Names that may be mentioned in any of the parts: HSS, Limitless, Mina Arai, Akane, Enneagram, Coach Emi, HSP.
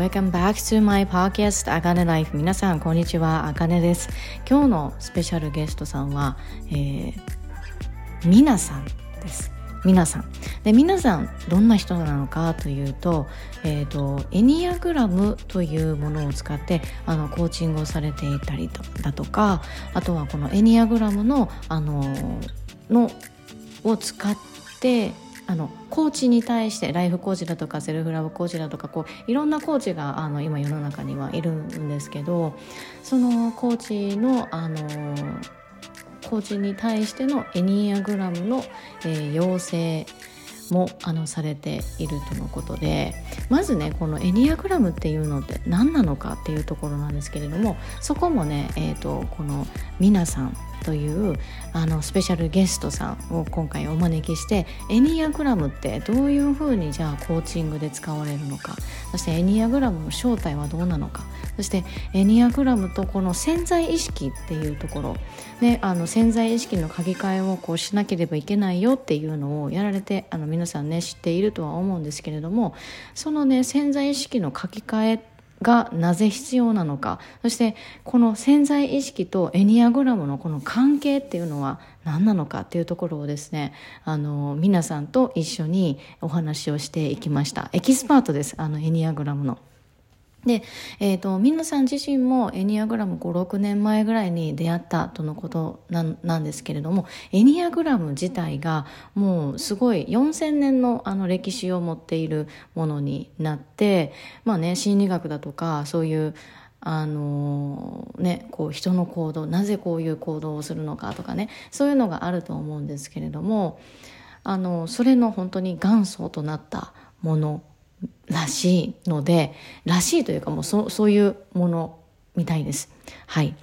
Welcome back to my podcast あかね Life。 皆さんこんにちは、あかねです。今日のスペシャルゲストさんは、みなさんです。みなさんどんな人なのかというと、エニアグラムというものを使ってコーチングをされていたりだとか、あとはこのエニアグラムを使ってコーチに対して、ライフコーチだとかセルフラブコーチだとか、こういろんなコーチが今世の中にはいるんですけど、そのコーチのコーチに対してのエニアグラムの、養成もされているとのことで、まずねこのエニアグラムっていうのって何なのかっていうところなんですけれども、そこもね、このみなさんというスペシャルゲストさんを今回お招きして、エニアグラムってどういうふうにじゃあコーチングで使われるのか、そしてエニアグラムの正体はどうなのか、そしてエニアグラムとこの潜在意識っていうところで、潜在意識の書き換えをこうしなければいけないよっていうのをやられて、皆さんね知っているとは思うんですけれども、そのね潜在意識の書き換えってがなぜ必要なのか、そしてこの潜在意識とエニアグラムのこの関係っていうのは何なのかっていうところをですね、皆さんと一緒にお話をしていきました。エキスパートです、エニアグラムの。で、みなさん自身もエニアグラム5、6年前ぐらいに出会ったとのことなんですけれども、エニアグラム自体がもうすごい4000年の歴史を持っているものになって、まあね、心理学だとかそういうこう人の行動、なぜこういう行動をするのかとかね、そういうのがあると思うんですけれども、それの本当に元祖となったものらしいので、らしいというかもう そういうものみたいです。はい。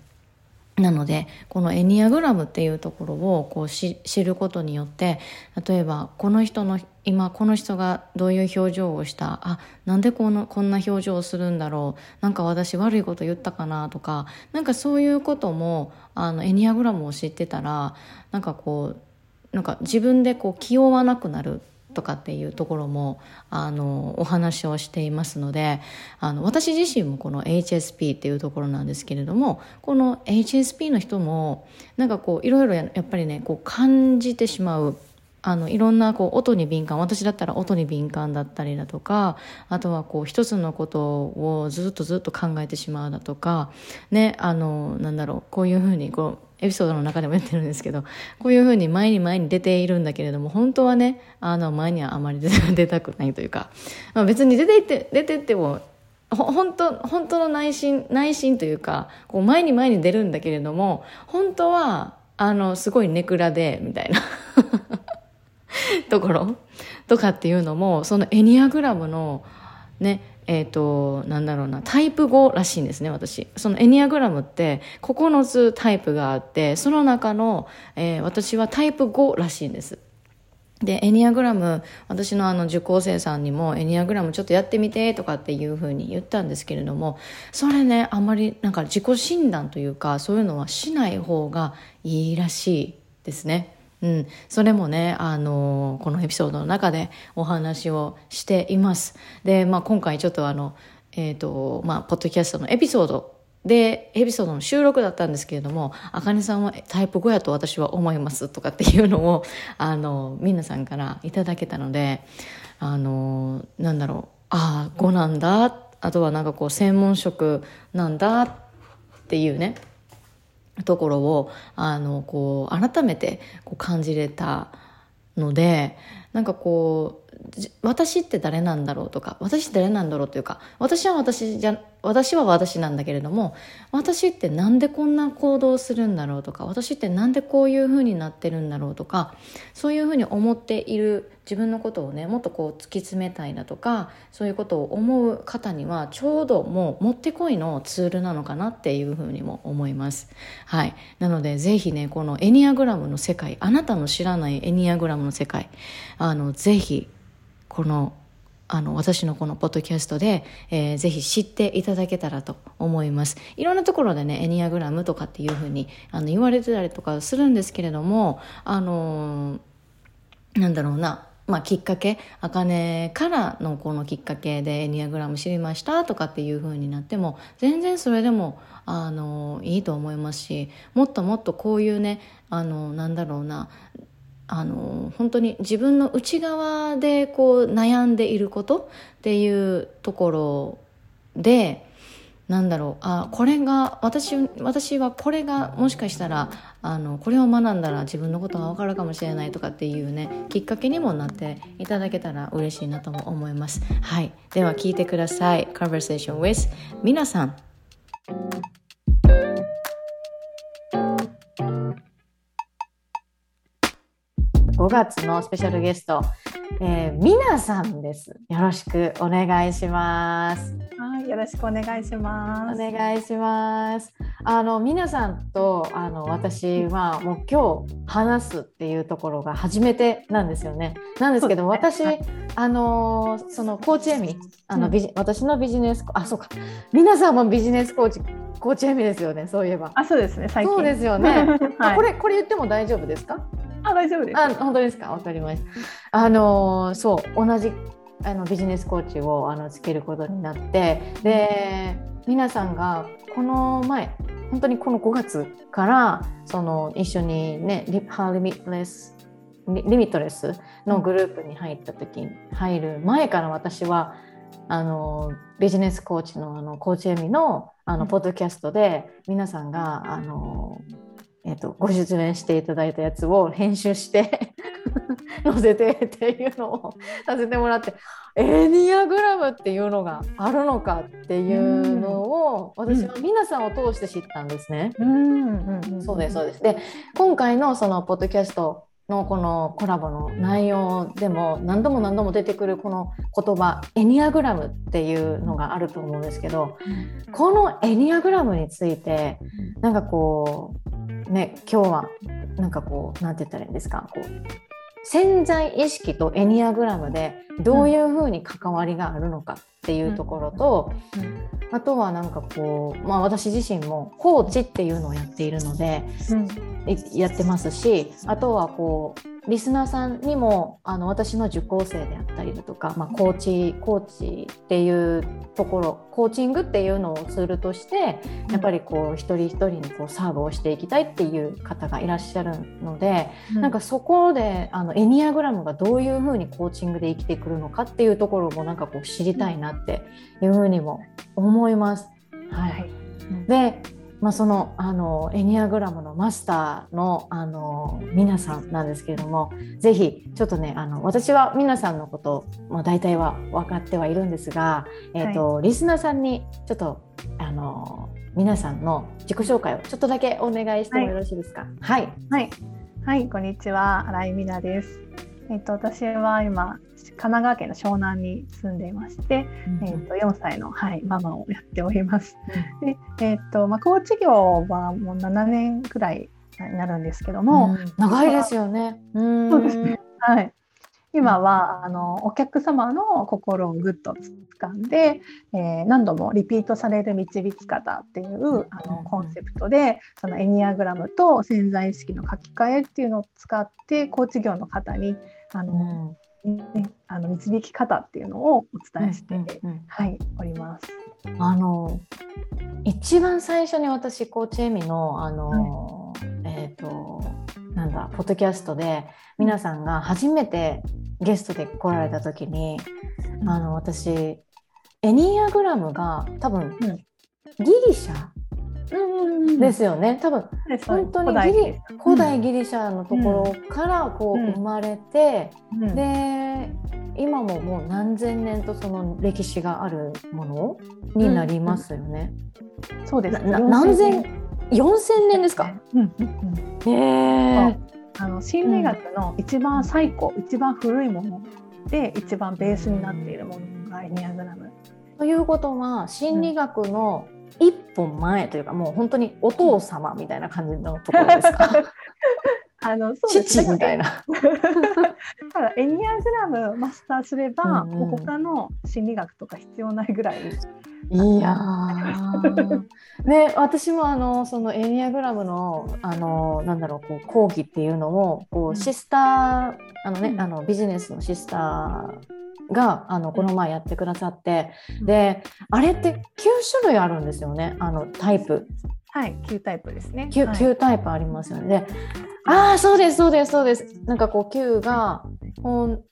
なのでこのエニアグラムっていうところをこう知ることによって、例えばこの人の今この人がどういう表情をした、あ、なんでこんな表情をするんだろう、なんか私悪いこと言ったかなとか、なんかそういうこともエニアグラムを知ってたら、なんかこうなんか自分でこう気負わなくなるとかっていうところもお話をしていますので、私自身もこの HSP っていうところなんですけれども、この HSP の人もなんかこういろいろやっぱりねこう感じてしまう、いろんなこう音に敏感、私だったら音に敏感だったりだとか、あとはこう一つのことをずっと考えてしまうだとかね、こういうふうにこうエピソードの中でも言ってるんですけど、こういうふうに前に出ているんだけれども、本当はね前にはあまり出たくないというか、まあ、別に出てっても本当の内心というか、こう前に出るんだけれども、本当はすごいネクラでみたいなところとかっていうのも、そのエニアグラムのねタイプ5らしいんですね。私そのエニアグラムって9つタイプがあって、その中の、私はタイプ5らしいんです。でエニアグラム、私の受講生さんにもエニアグラムちょっとやってみてとかっていう風に言ったんですけれども、それねあんまりなんか自己診断というかそういうのはしない方がいいらしいですね。うん、それもね、このエピソードの中でお話をしています。で、まあ、今回ちょっとポッドキャストのエピソードの収録だったんですけれども、あかねさんはタイプ5やと私は思いますとかっていうのをみなさんからいただけたので、5なんだ、あとはなんかこう専門職なんだっていうねところをこう改めてこう感じれたので、なんかこう私って誰なんだろうとか、私って誰なんだろうというか、私は私なんだけれども、私ってなんでこんな行動するんだろうとか、私ってなんでこういう風になってるんだろうとか、そういう風に思っている自分のことをねもっとこう突き詰めたいだとか、そういうことを思う方にはちょうどもうもってこいのツールなのかなっていう風にも思います。はい。なのでぜひねこのエニアグラムの世界、あなたの知らないエニアグラムの世界、ぜひこの私のこのポッドキャストで、ぜひ知っていただけたらと思います。いろんなところでねエニアグラムとかっていうふうに言われてたりとかするんですけれども、まあ、きっかけ、あかねからのこのきっかけでエニアグラム知りましたとかっていう風になっても全然それでもいいと思いますし、もっともっとこういうねなんだろうな本当に自分の内側でこう悩んでいることっていうところでなんだろう、これが私はこれがもしかしたらこれを学んだら自分のことが分かるかもしれないとかっていうねきっかけにもなっていただけたら嬉しいなとも思います。はい、では聞いてください。Conversation with 皆さん。5月のスペシャルゲスト、皆さんです。よろしくお願いします。はい、よろしくお願いします。お願いします。皆さんと私はもう今日話すっていうところが初めてなんですよね。なんですけど、私そのコーチエミ、私のビジネスそうか、皆さんもビジネスコーチエミですよね。そういえば。そうですね。最近そうですよね、はい、これ言っても大丈夫ですか？大丈夫です。本当ですか？わかりました。そう同じビジネスコーチをつけることになってで皆さんがこの前本当にこの5月から一緒にねリミットレスのグループに入った時に入る前から私はビジネスコーチのコーチエミのポッドキャストで皆さんがご出演していただいたやつを編集して載せてっていうのをさせてもらって、エニアグラムっていうのがあるのかっていうのを私は皆さんを通して知ったんですね。そうですそうです。で今回のそのポッドキャストのこのコラボの内容でも何度も出てくるこの言葉エニアグラムっていうのがあると思うんですけど、このエニアグラムについてなんかこうね、今日はなんかこうなんて言ったらいいんですか、こう潜在意識とエニアグラムでどういうふうに関わりがあるのかっていうところと、あとはなんかこう、私自身もコーチっていうのをやっているので、やってますし、あとはこうリスナーさんにも私の受講生であったりだとか、コーチっていうところ、コーチングっていうのをツールとしてやっぱりこう一人一人にこうサーブをしていきたいっていう方がいらっしゃるので、なんかそこでエニアグラムがどういうふうにコーチングで生きてくるのかっていうところもなんかこう知りたいなっていうふうにも思います。はい。で、エニアグラムのマスターの皆さんなんですけれども、ぜひちょっとね私は皆さんのこと大体は分かってはいるんですが、リスナーさんにちょっと皆さんの自己紹介をちょっとだけお願いしてもよろしいですか？はいはい、はい、こんにちは、新井美奈です。私は今神奈川県の湘南に住んでいまして、4歳の、ママをやっております。で、コーチ業はもう7年くらいになるんですけども、長いですよね。そうですね。はい。今はお客様の心をぐっと掴んで、何度もリピートされる導き方っていうコンセプトで、そのエニアグラムと潜在意識の書き換えっていうのを使ってコーチ業の方に導き方っていうのをお伝えして、おります。一番最初に私コーチエミのポッドキャストで皆さんが初めてゲストで来られた時に、私エニアグラムが多分、ギリシャ、ですよね。多分本当に古代ギリシャのところからこう生まれて、で今ももう何千年とその歴史があるものになりますよね。そうです。4000年ですか？心理学の一番最古、一番古いもので一番ベースになっているものがエニアグラム。ということは心理学の一歩前というか、もう本当にお父様みたいな感じのところですか？父みたいなただエニアグラムマスターすれば、うんうん、他の心理学とか必要ないぐらい。いやね、私もそのエニアグラムのなんだろう、こう講義っていうのをこうシスター、うん、ビジネスのシスターがこの前やってくださって、うん、であれって9種類あるんですよね、タイプ。はい、9タイプですね。 9タイプありますよね、はい、でそうですそうですそうです。なんかこう9が本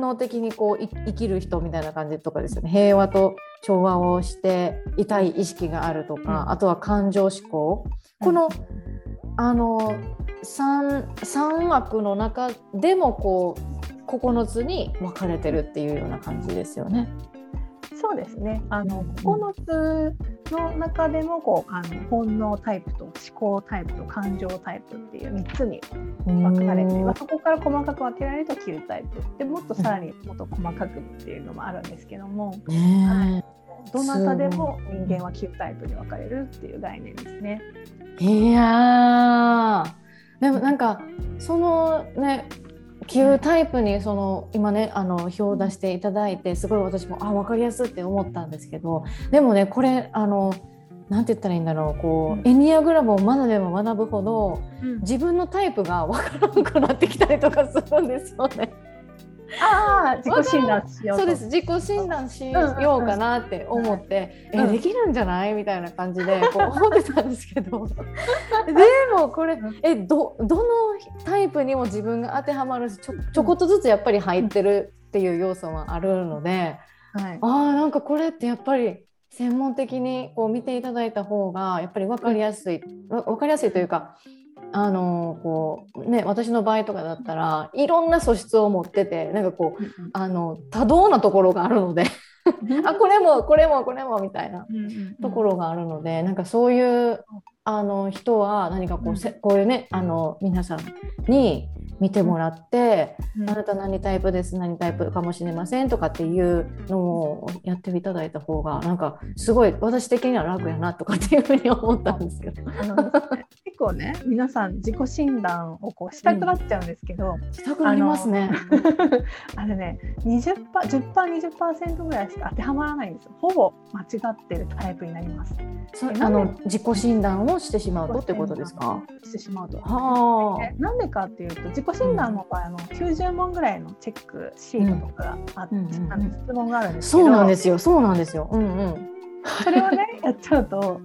能的にこう生きる人みたいな感じとかですよね。平和と調和をしていたい意識があるとか、うん、あとは感情思考、うん、この3枠の中でもこう9つに分かれてるっていうような感じですよね。そうですね、9つの中でもこう本能タイプと思考タイプと感情タイプっていう3つに分かれて、そこから細かく分けられると9タイプで、もっとさらにもっと細かくっていうのもあるんですけども、どなたでも人間は9タイプに分かれるっていう概念ですね。いやでもなんかそのね9タイプにその今ね表を出していただいて、すごい私も分かりやすいって思ったんですけど、でもねこれなんて言ったらいいんだろう、こうエニアグラムを学べば学ぶほど、自分のタイプが分からなくなってきたりとかするんですよね。自己診断しようと。そうです、自己診断しようかなって思って、うんうん、できるんじゃないみたいな感じでこう思ってたんですけどでもこれどのタイプにも自分が当てはまるし、ちょこっとずつやっぱり入ってるっていう要素もあるので、はい、なんかこれってやっぱり専門的にこう見ていただいた方がやっぱり分かりやすい、分かりやすいというか、こうね、私の場合とかだったらいろんな素質を持ってて、なんかこう多動なところがあるのでこれもこれもこれもみたいなところがあるので、なんかそういう人は何かこう、こういうね皆さんに見てもらって、あなた何タイプです何タイプかもしれませんとかっていうのをやっていただいた方が、なんかすごい私的には楽やなとかっていうふうに思ったんですけど結構ね皆さん自己診断をこうしたくなっちゃうんですけど、したくなりますねあれね 10%20% ぐらいしか当てはまらないんですよ。ほぼ間違ってるタイプになります。自己診断をしてしまうとってことですか？してしまうと。なんでかっていうと、自己診断の場合90問ぐらいのチェックシートとか質問があるんですけど、そうなんですよそうなんですよ、うんうん、それをねやっちゃうと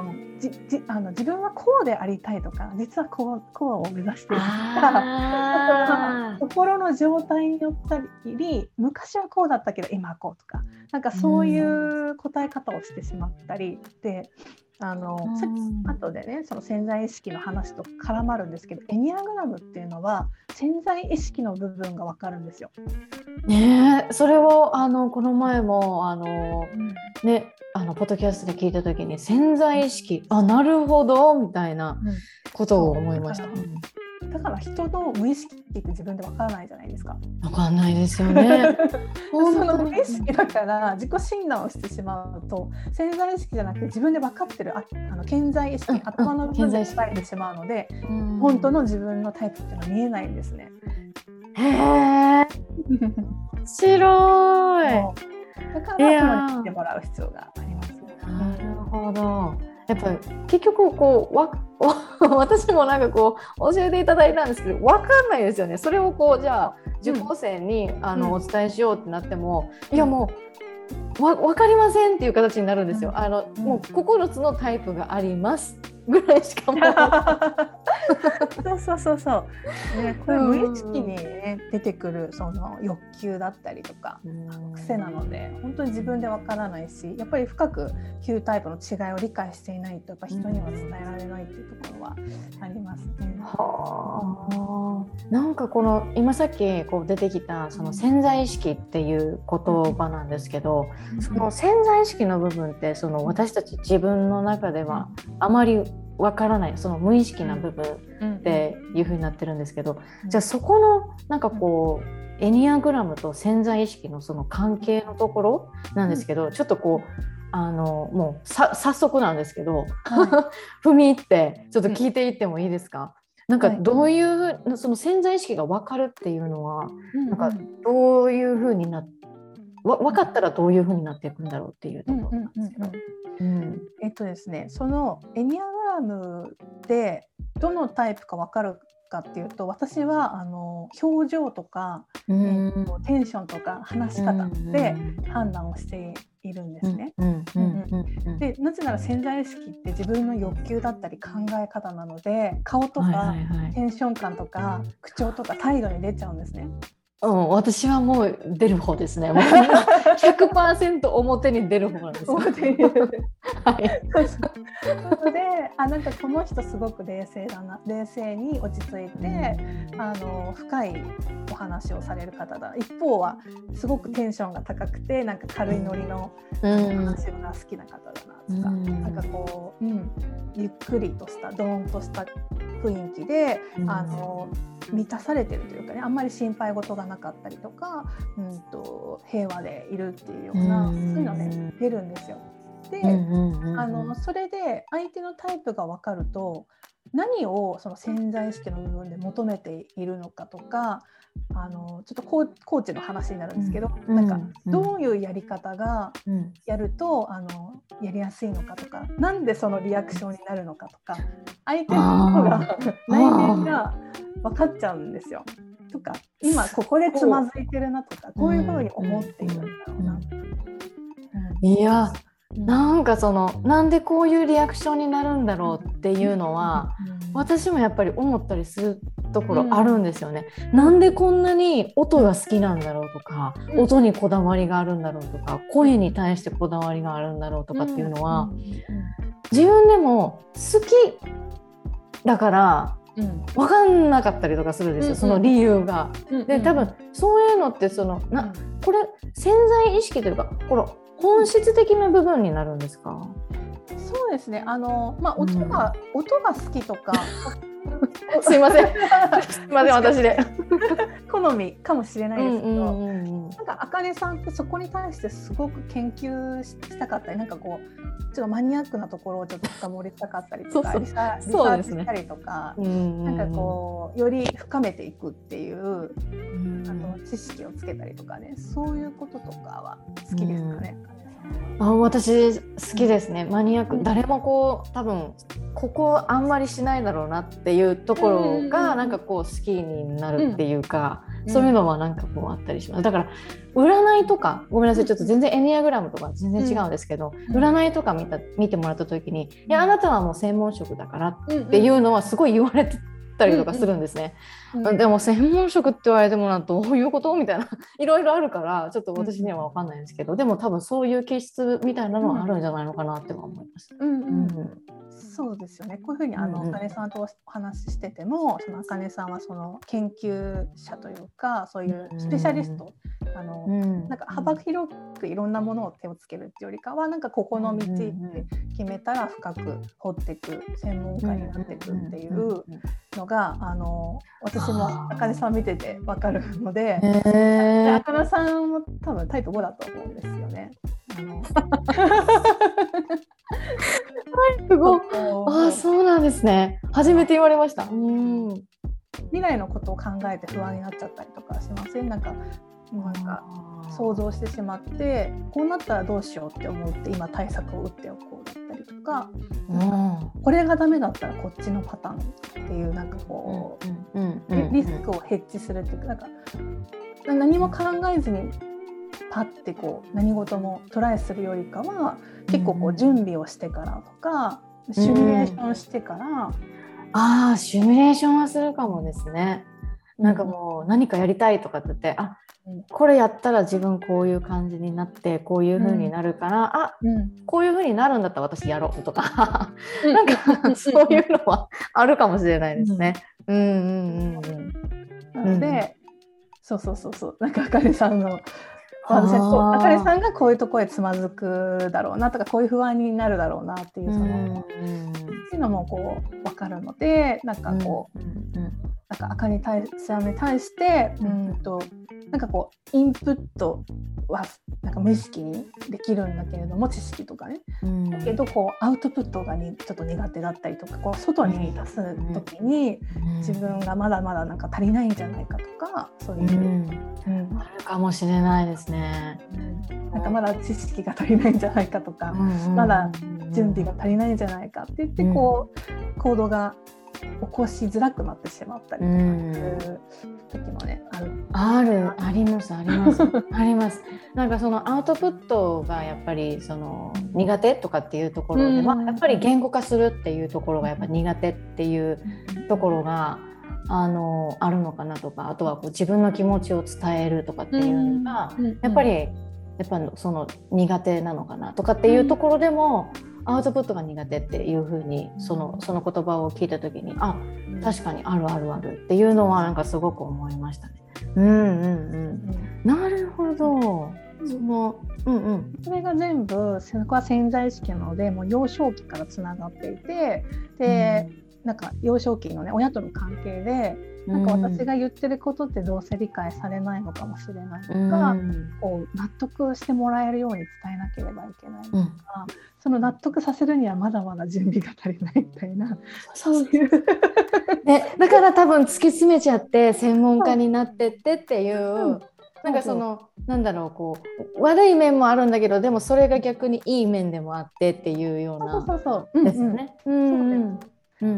自分はこうでありたいとか、実はこうを目指しているとか、心の状態によったり、昔はこうだったけど今はこうとか、なんかそういう答え方をしてしまったりで、あとでねその潜在意識の話と絡まるんですけど、エニアグラムっていうのは潜在意識の部分が分かるんですよ。ねえ、それをこの前もねポッドキャストで聞いた時に、潜在意識、なるほどみたいなことを思いました、だから人の無意識って自分で分からないじゃないですか。分かんないですよねその無意識だから自己診断をしてしまうと、潜在意識じゃなくて自分で分かってる顕在意識、頭の部分で伝えてしまうので、本当の自分のタイプっていうのは見えないんですね。へー面白い。だからその聞いてもらう必要があります、ね、なるほど。やっぱ結局こう私もなんかこう教えていただいたんですけど、分かんないですよね。それをこうじゃあ受講生にお伝えしようってなっても、いやもう分かりませんっていう形になるんですよ。もう9つのタイプがありますぐらいしかもそう、ね、これ無意識に、ね、出てくるその欲求だったりとか癖なので、本当に自分でわからないし、やっぱり深く9タイプの違いを理解していないと、やっぱ人には伝えられないっていうところはありますね。なんかこの今さっきこう出てきたその潜在意識っていう言葉なんですけど、その潜在意識の部分ってその私たち自分の中ではあまりわからない、その無意識な部分っていう風になってるんですけど、じゃあそこのなんかこうエニアグラムと潜在意識のその関係のところなんですけど、ちょっとこうもう早速なんですけど、踏み入ってちょっと聞いていってもいいですか？なんかどういう、はい、その潜在意識が分かるっていうのは、うんうん、なんかどういう風になって分かったらどういう風になっていくんだろうっていうところなんですけど、ですね、そのエニアグラムでどのタイプか分かるかっていうと、私は表情とか、テンションとか話し方で判断をしているんですね。で、なぜなら潜在意識って自分の欲求だったり考え方なので、顔とかテンション感とか口調とか態度に出ちゃうんですね。うん、私はもう出る方ですね。100% 表に出る方なんですよ。表に出る。はい。で、なんかこの人すごく冷静だな、冷静に落ち着いて、深いお話をされる方だ。一方はすごくテンションが高くて、なんか軽いノリの話が好きな方だなとか、なんかこう、ゆっくりとしたドーンとした雰囲気で、満たされてるというかね、あんまり心配事がなかったりとか、平和でいるっていうような、そういうのね、出るんですよ。で、それで相手のタイプが分かると、何をその潜在意識の部分で求めているのかとか、ちょっとコーチの話になるんですけど、なんかどういうやり方がやると、やりやすいのかとか、なんでそのリアクションになるのかとか、相手のことが内面が分かっちゃうんですよ。とか、今ここでつまずいてるなとか、こういうふうに思っているんだろうな。いや、なんかその、なんでこういうリアクションになるんだろうっていうのは、私もやっぱり思ったりするところあるんですよね。なんでこんなに音が好きなんだろうとか、音にこだわりがあるんだろうとか、声に対してこだわりがあるんだろうとかっていうのは、自分でも好きだから分かんなかったりとかするんですよ、その理由が。で、多分そういうのって、そのこれ潜在意識というか、これ本質的な部分になるんですか？そうですね。音が好きとかすいません私で好みかもしれないですけど、なんかあかねさんってそこに対してすごく研究したかったり、なんかこうちょっとマニアックなところをちょっと深掘りしたかったりとか、リサーチしたりとか、なんかこうより深めていくっていう、知識をつけたりとかね、そういうこととかは好きですかね。私好きですね、マニアック。誰もこう多分ここあんまりしないだろうなっていうところが、なんかこう好きになるっていうか、そういうのはなんかこうあったりします。だから占いとか、ごめんなさい、ちょっと全然エニアグラムとか全然違うんですけど、占いとか見てもらった時に、いや、あなたはもう専門職だからっていうのはすごい言われてたりとかするんですね。でも専門職って言われてもな、どういうことみたいな、いろいろあるから、ちょっと私には分かんないんですけど、でも多分そういう気質みたいなのはあるんじゃないのかなって思いました。そうですよね。こういうふうに茜さんとお話ししてても、その茜さんはその研究者というか、そういうスペシャリスト、なんか幅広くいろんなものを手をつけるっていうよりかは、なんかここの道って決めたら深く掘っていく、専門家になっていくっていうのが、私も茜さん見てて分かるので、茜さんも多分タイプ5だと思うんですよね。タイプ5、あ、そうなんですね。初めて言われました。未来のことを考えて不安になっちゃったりとかしません？なんか想像してしまって、こうなったらどうしようって思って、今対策を打っておこうだったりとか、これがダメだったらこっちのパターンっていう、なんかこうリスクをヘッジするっていうか、なんか何も考えずにパッてこう何事もトライするよりかは、結構こう準備をしてからとか、シミュレーションしてから、シミュレーションはするかもですね。なんかもう何かやりたいとかって言って、これやったら自分こういう感じになって、こういう風になるから、こういう風になるんだったら私やろうとかなんかそういうのはあるかもしれないですね。なので、そうなんか茜さんの、私は茜さんがこういうとこへつまずくだろうなとか、こういう不安になるだろうなっていう、そのっていうのもこう分かるので、なんかこうなんか赤に対してに対してなんかこうインプットはなんか無意識にできるんだけれども知識とかね、うん、だけどこうアウトプットがにちょっと苦手だったりとかこう外に出す時に自分がまだまだなんか足りないんじゃないかとかそういう、あるかもしれないですね、なんかまだ知識が足りないんじゃないかとか、まだ準備が足りないんじゃないかって言ってこう行動が起こしづらくなってしまったりとかいう時もね、ありますあります。なんかそのアウトプットがやっぱりその苦手とかっていうところで、やっぱり言語化するっていうところがやっぱ苦手っていうところがあるのかなとか、あとはこう自分の気持ちを伝えるとかっていうのがやっぱりその苦手なのかなとかっていうところでも、アウトプットが苦手っていう風にその言葉を聞いた時に、あ、確かにあるあるあるっていうのはなんかすごく思いましたね。なるほど。それが全部背中は潜在意識なので、もう幼少期からつながっていて、で、なんか幼少期のね親との関係でなんか私が言ってることってどうせ理解されないのかもしれないとか、こう納得してもらえるように伝えなければいけないとか、その納得させるにはまだまだ準備が足りないみたいな、そういうね、だから多分突き詰めちゃって専門家になってってっていう、なんかそのなんだろう、こう悪い面もあるんだけどでもそれが逆にいい面でもあってっていうような、ですよね。エ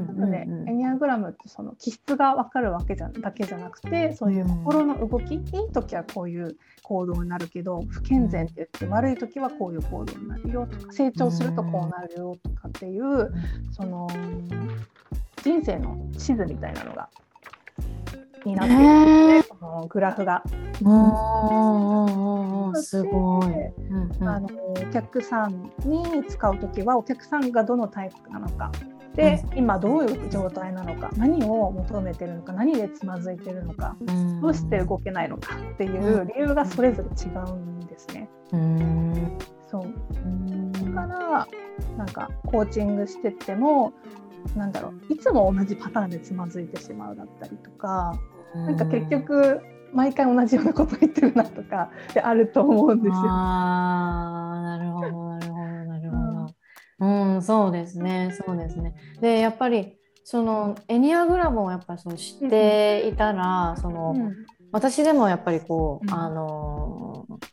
ニアグラムってその気質が分かるだけじゃなくて、そういう心の動き、いい時はこういう行動になるけど不健全って言って悪い時はこういう行動になるよとか、成長するとこうなるよとかっていう、その人生の地図みたいなのがになっている、このグラフがすごい、お客さんに使うときはお客さんがどのタイプなのかで、今どういう状態なのか、何を求めてるのか、何でつまずいてるのか、どうして動けないのかっていう理由がそれぞれ違うんですね。だからなんかコーチングしてってもなんだろう、いつも同じパターンでつまずいてしまうだったりとか、なんか結局毎回同じようなこと言ってるなとかであると思うんですよ。そうですね。でやっぱりそのエニアグラムをやっぱそう知っていたら、その私でもやっぱりこう、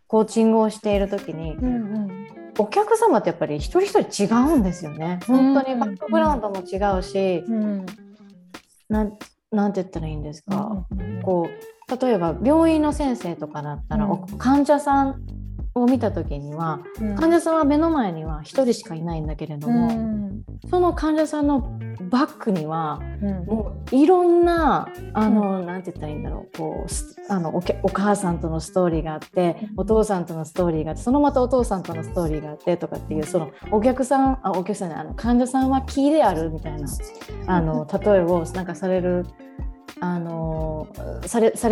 コーチングをしている時に、お客様ってやっぱり一人一人違うんですよね。本当にバックグラウンドも違うし、なんて言ったらいいんですか、こう例えば病院の先生とかだったら、患者さんを見た時には、患者さんは目の前には1人しかいないんだけれども、その患者さんのバックには、もういろんななんて言ったらいいんだろう、こうお母さんとのストーリーがあって、お父さんとのストーリーがあって、そのまたお父さんとのストーリーがあってとかっていう、そのお客さん患者さんは木であるみたいな例えをなんかされ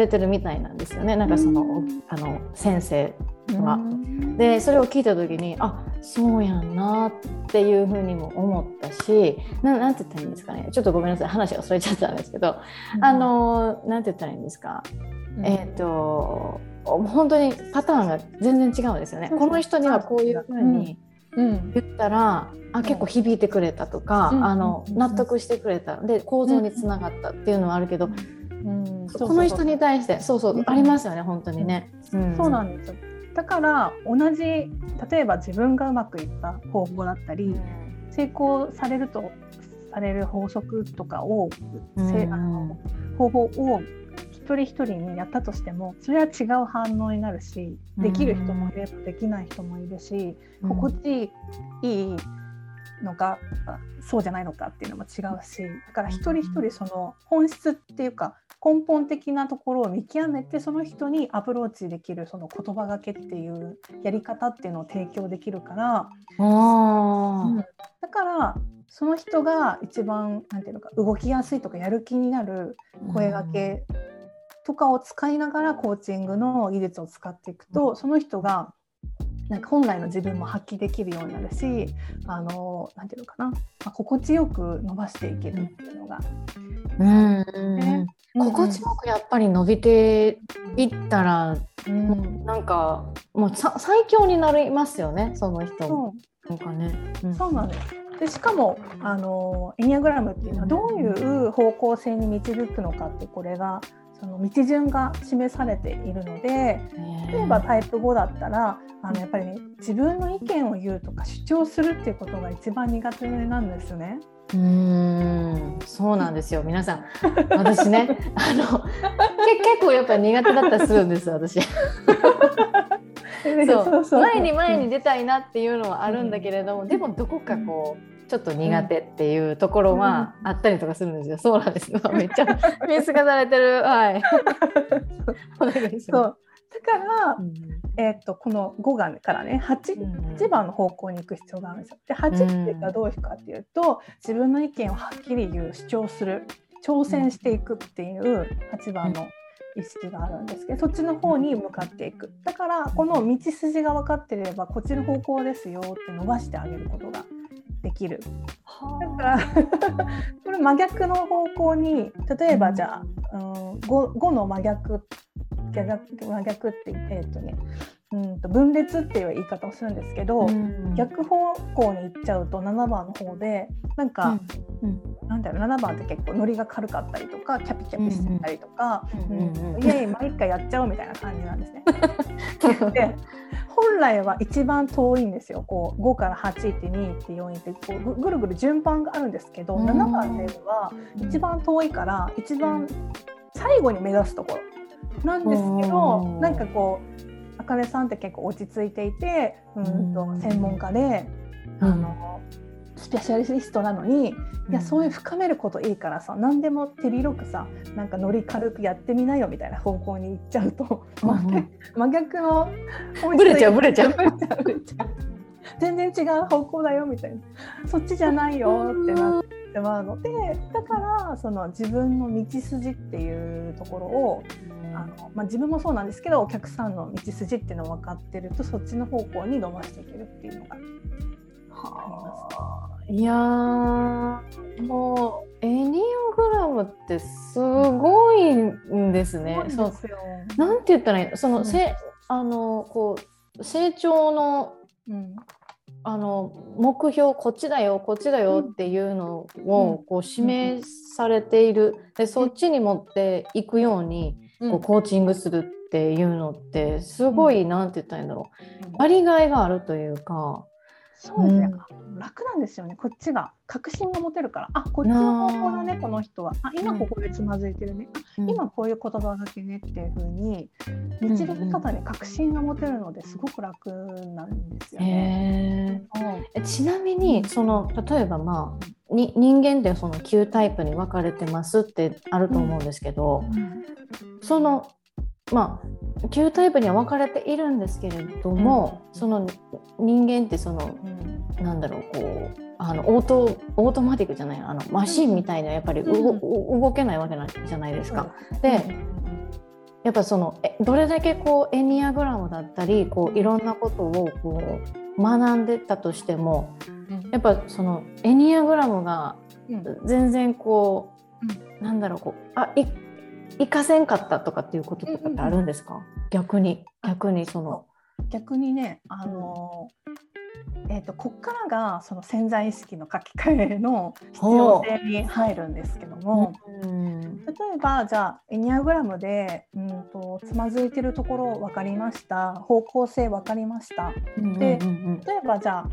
てるみたいなんですよね。なんかその、先生はでそれを聞いた時に、あ、そうやんなっていうふうにも思ったし、なんて言ったらいいんですかね、ちょっとごめんなさい、話がそれちゃったんですけど、なんて言ったらいいんですか、本当にパターンが全然違うんですよね。この人にはこういうふうに言ったら、あ、結構響いてくれたとか、納得してくれたで構造につながったっていうのはあるけど、この人に対してありますよね、本当にね。そうなんですよ。だから同じ、例えば自分がうまくいった方法だったり、成功されるとされる法則とかを、方法を一人一人にやったとしても、それは違う反応になるし、できる人もいればできない人もいるし、心地いいのかそうじゃないのかっていうのも違うし、だから一人一人その本質っていうか根本的なところを見極めて、その人にアプローチできるその言葉がけっていうやり方っていうのを提供できるから、だからその人が一番なんていうのか、動きやすいとかやる気になる声がけとかを使いながらコーチングの技術を使っていくと、その人がなんか本来の自分も発揮できるようになるし、なんていうのかな、心地よく伸ばしていけるっていうのが、心地よくやっぱり伸びていったら、うん、もうなんかもう最強になりますよね、その人も、うん、なんかね、うん、そうなんです。でしかもエニアグラムっていうのはどういう方向性に導くのかって、これがその道順が示されているので、例えばタイプ5だったらやっぱりね、自分の意見を言うとか主張するっていうことが一番苦手なんですね。そうなんですよ皆さん、私ね結構やっぱり苦手だったりするんです私そう前に出たいなっていうのはあるんだけれども、でもどこかこう、ちょっと苦手っていうところはあったりとかするんですよ、うん、そうなんですよ、めっちゃ見透かされてる、はいお願いします。そうだから、この5がからね 8番の方向に行く必要があるんですよ。で8っていうのはどういうかっていうと、自分の意見をはっきり言う、主張する、挑戦していくっていう8番の意識があるんですけど、そっちの方に向かっていく。だからこの道筋が分かっていれば、こっちの方向ですよって伸ばしてあげることができる。だからこれ真逆の方向に、例えばじゃあ、5の真逆って分裂っていう言い方をするんですけど、逆方向に行っちゃうと7番の方でなんか、なんだろう、7番って結構ノリが軽かったりとか、キャピキャピしてたりとか、イエイ毎回やっちゃおうみたいな感じなんですねで本来は一番遠いんですよ、こう5から8って2って4ってこうぐるぐる順番があるんですけど、7番では一番遠いから一番最後に目指すところなんですけど、なんかこうあかねさんって結構落ち着いていて、専門家でスペシャリストなのに、いやそういう深めることいいからさ、何でも手広くさ、なんかノリ軽くやってみなよみたいな方向に行っちゃうと、真逆のブレちゃう全然違う方向だよみたいな、そっちじゃないよってなってでもあるので、だからその自分の道筋っていうところを自分もそうなんですけど、お客さんの道筋っていうのを分かってると、そっちの方向に伸ばしていけるっていうのがあります。いやー、もうエニオグラムってすごいんですね。そうですよ。なんて言ったらいいの、そのこう成長の、目標こっちだよっていうのをこう示されている、でそっちに持っていくようにこうコーチングするっていうのって、すごいなんて言ったらいいんだろう、やりがいがあるというか、そうですね、楽なんですよね、こっちが確信が持てるから、あこっちの方法だね、この人は今ここでつまずいてるね、今こういう言葉がけねっていう風に導き方に確信が持てるので、すごく楽なんですよね。ちなみにその例えば、人間ってその9タイプに分かれてますってあると思うんですけど、その9タイプには分かれているんですけれども、その人間ってその、なんだろう、こうオートマティックじゃないマシンみたいなやっぱり動けないわけじゃないですか。でやっぱそのどれだけこうエニアグラムだったりこういろんなことをこう学んでたとしても、やっぱそのエニアグラムが全然こう、なんだろう、こう行かせんかったとかっていうこととかってあるんですか？逆にその逆にね、こっからがその潜在意識の書き換えの必要性に入るんですけども、例えばじゃあエニアグラムでつまずいてるところ分かりました、方向性分かりました、で例えばじゃあ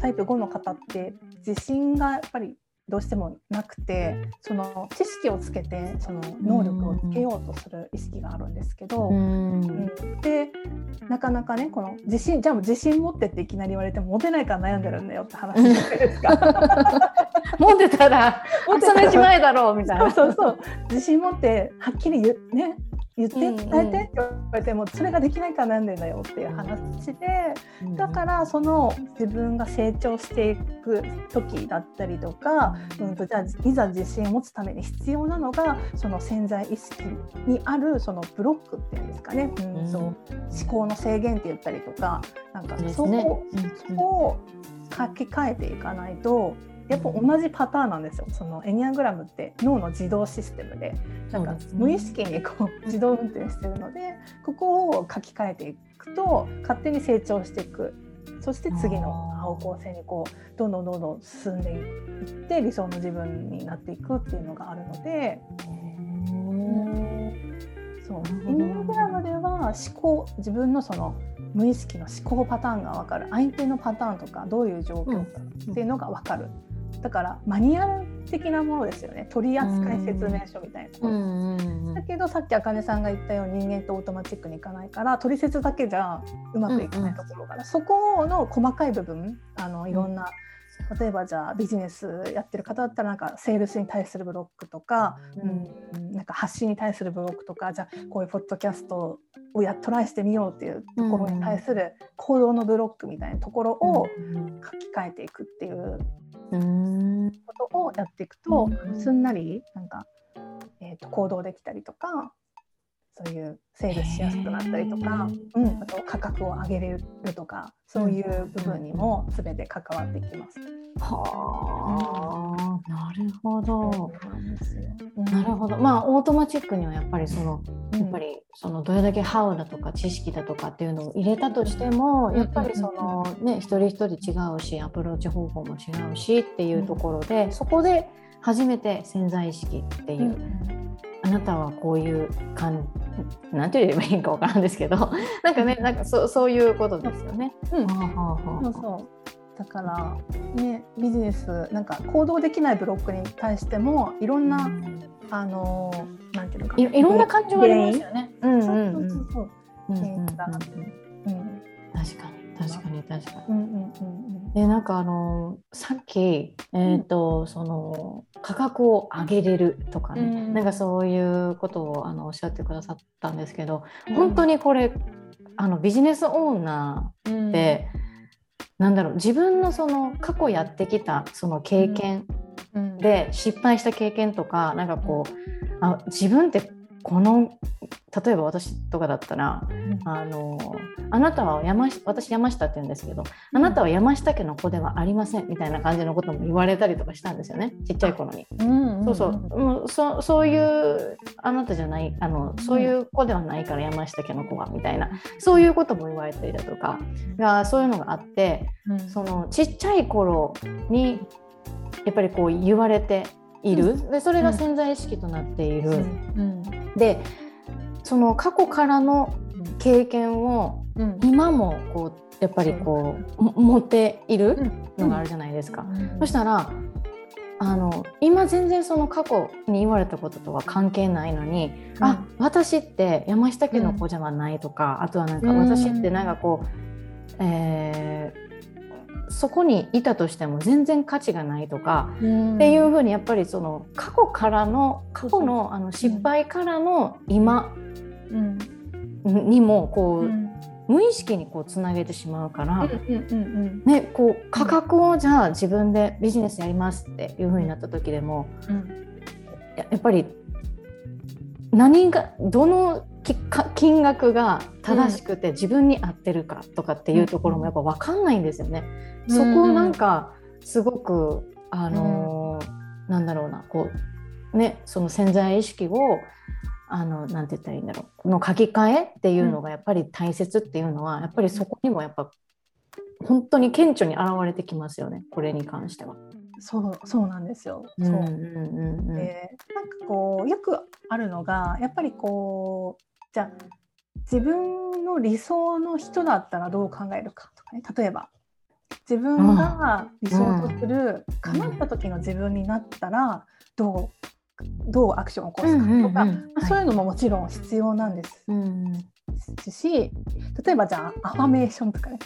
タイプ5の方って自信がやっぱりどうしてもなくて、その知識をつけてその能力をつけようとする意識があるんですけど、でなかなかね、このじゃあ自信持ってっていきなり言われても持てないから悩んでるんだよって話じゃないですか持てたら朝飯前だろうみたいなそう自信持ってはっきり言って伝えてって言われても、それができないから悩んでんだよっていう話で、だからその自分が成長していく時だったりとか、じゃあいざ自信を持つために必要なのがその潜在意識にあるそのブロックっていうんですかね、思考の制限って言ったりとか、なんかそこを書き換えていかないとやっぱ同じパターンなんですよ。そのエニアグラムって脳の自動システムでなんか無意識にこう自動運転してるので、ここを書き換えていくと勝手に成長していく、そして次の方向性にこうどんどんどんどん進んでいって理想の自分になっていくっていうのがあるので、そうエニアグラムでは思考、自分のその無意識の思考パターンが分かる、相手のパターンとかどういう状況かっていうのが分かる、だからマニュアル的なものですよね、取扱説明書みたいな、だけどさっきあかねさんが言ったように人間とオートマチックにいかないから取説だけじゃうまくいかないところから、そこの細かい部分、いろんな、例えばじゃあビジネスやってる方だったらなんかセールスに対するブロックとか、なんか発信に対するブロックとか、じゃあこういうポッドキャストをトライしてみようっていうところに対する行動のブロックみたいなところを書き換えていくっていうことをやっていくと、すんなりなんか、行動できたりとか、そういうセールしやすくなったりとか、あと価格を上げれるとか、そういう部分にも全て関わってきます。はあ、なるほど、なるほど。まあオートマチックにはやっぱりその、やっぱりそのどれだけハウだとか知識だとかっていうのを入れたとしても、やっぱりそのね一人一人違うし、アプローチ方法も違うしっていうところで、そこで初めて潜在意識っていう。あなたはこういうなんて言えばいいか分からんですけどなんかね、なんかそういうことですよね。だから、ね、ビジネスなんか行動できないブロックに対してもいろんな、なんていうのか、いろんな感情がありますよね。確かに確かに、でなんかさっきその価格を上げれるとかね、なんかそういうことをおっしゃってくださったんですけど、本当にこれビジネスオーナーって、なんだろう、自分のその過去やってきたその経験で、失敗した経験とか、なんかこう自分ってこの例えば私とかだったら、あなたは私山下って言うんですけど、あなたは山下家の子ではありませんみたいな感じのことも言われたりとかしたんですよね、ちっちゃい頃に。そういうあなたじゃない、そういう子ではないから山下家の子はみたいな、そういうことも言われたりだとか、そういうのがあって、そのちっちゃい頃にやっぱりこう言われている、でそれが潜在意識となっている。でその過去からの経験を今もこうやっぱりこう持っているのがあるじゃないですか、そしたら今全然その過去に言われたこととは関係ないのに、あ、私って山下家の子じゃないとか、あとはなんか私ってなんかこう、そこにいたとしても全然価値がないとかっていうふうに、やっぱりその過去の失敗からの今にもこう無意識にこうつなげてしまうからね、こう価格をじゃあ自分でビジネスやりますっていうふうになった時でも、やっぱりどの金額が正しくて自分に合ってるかとかっていうところもやっぱ分かんないんですよね、そこをなんかすごくなんだろうな、こうね、その潜在意識をなんて言ったらいいんだろう、この書き換えっていうのがやっぱり大切っていうのは、やっぱりそこにもやっぱ本当に顕著に表れてきますよね、これに関しては。そうなんですよ。なんかこうよくあるのが、やっぱりこうじゃあ自分の理想の人だったらどう考えるかとかね、例えば自分が理想とする叶った時の自分になったらどうアクションを起こすかとか、そういうのももちろん必要なんです、し、例えばじゃあアファメーションとかね、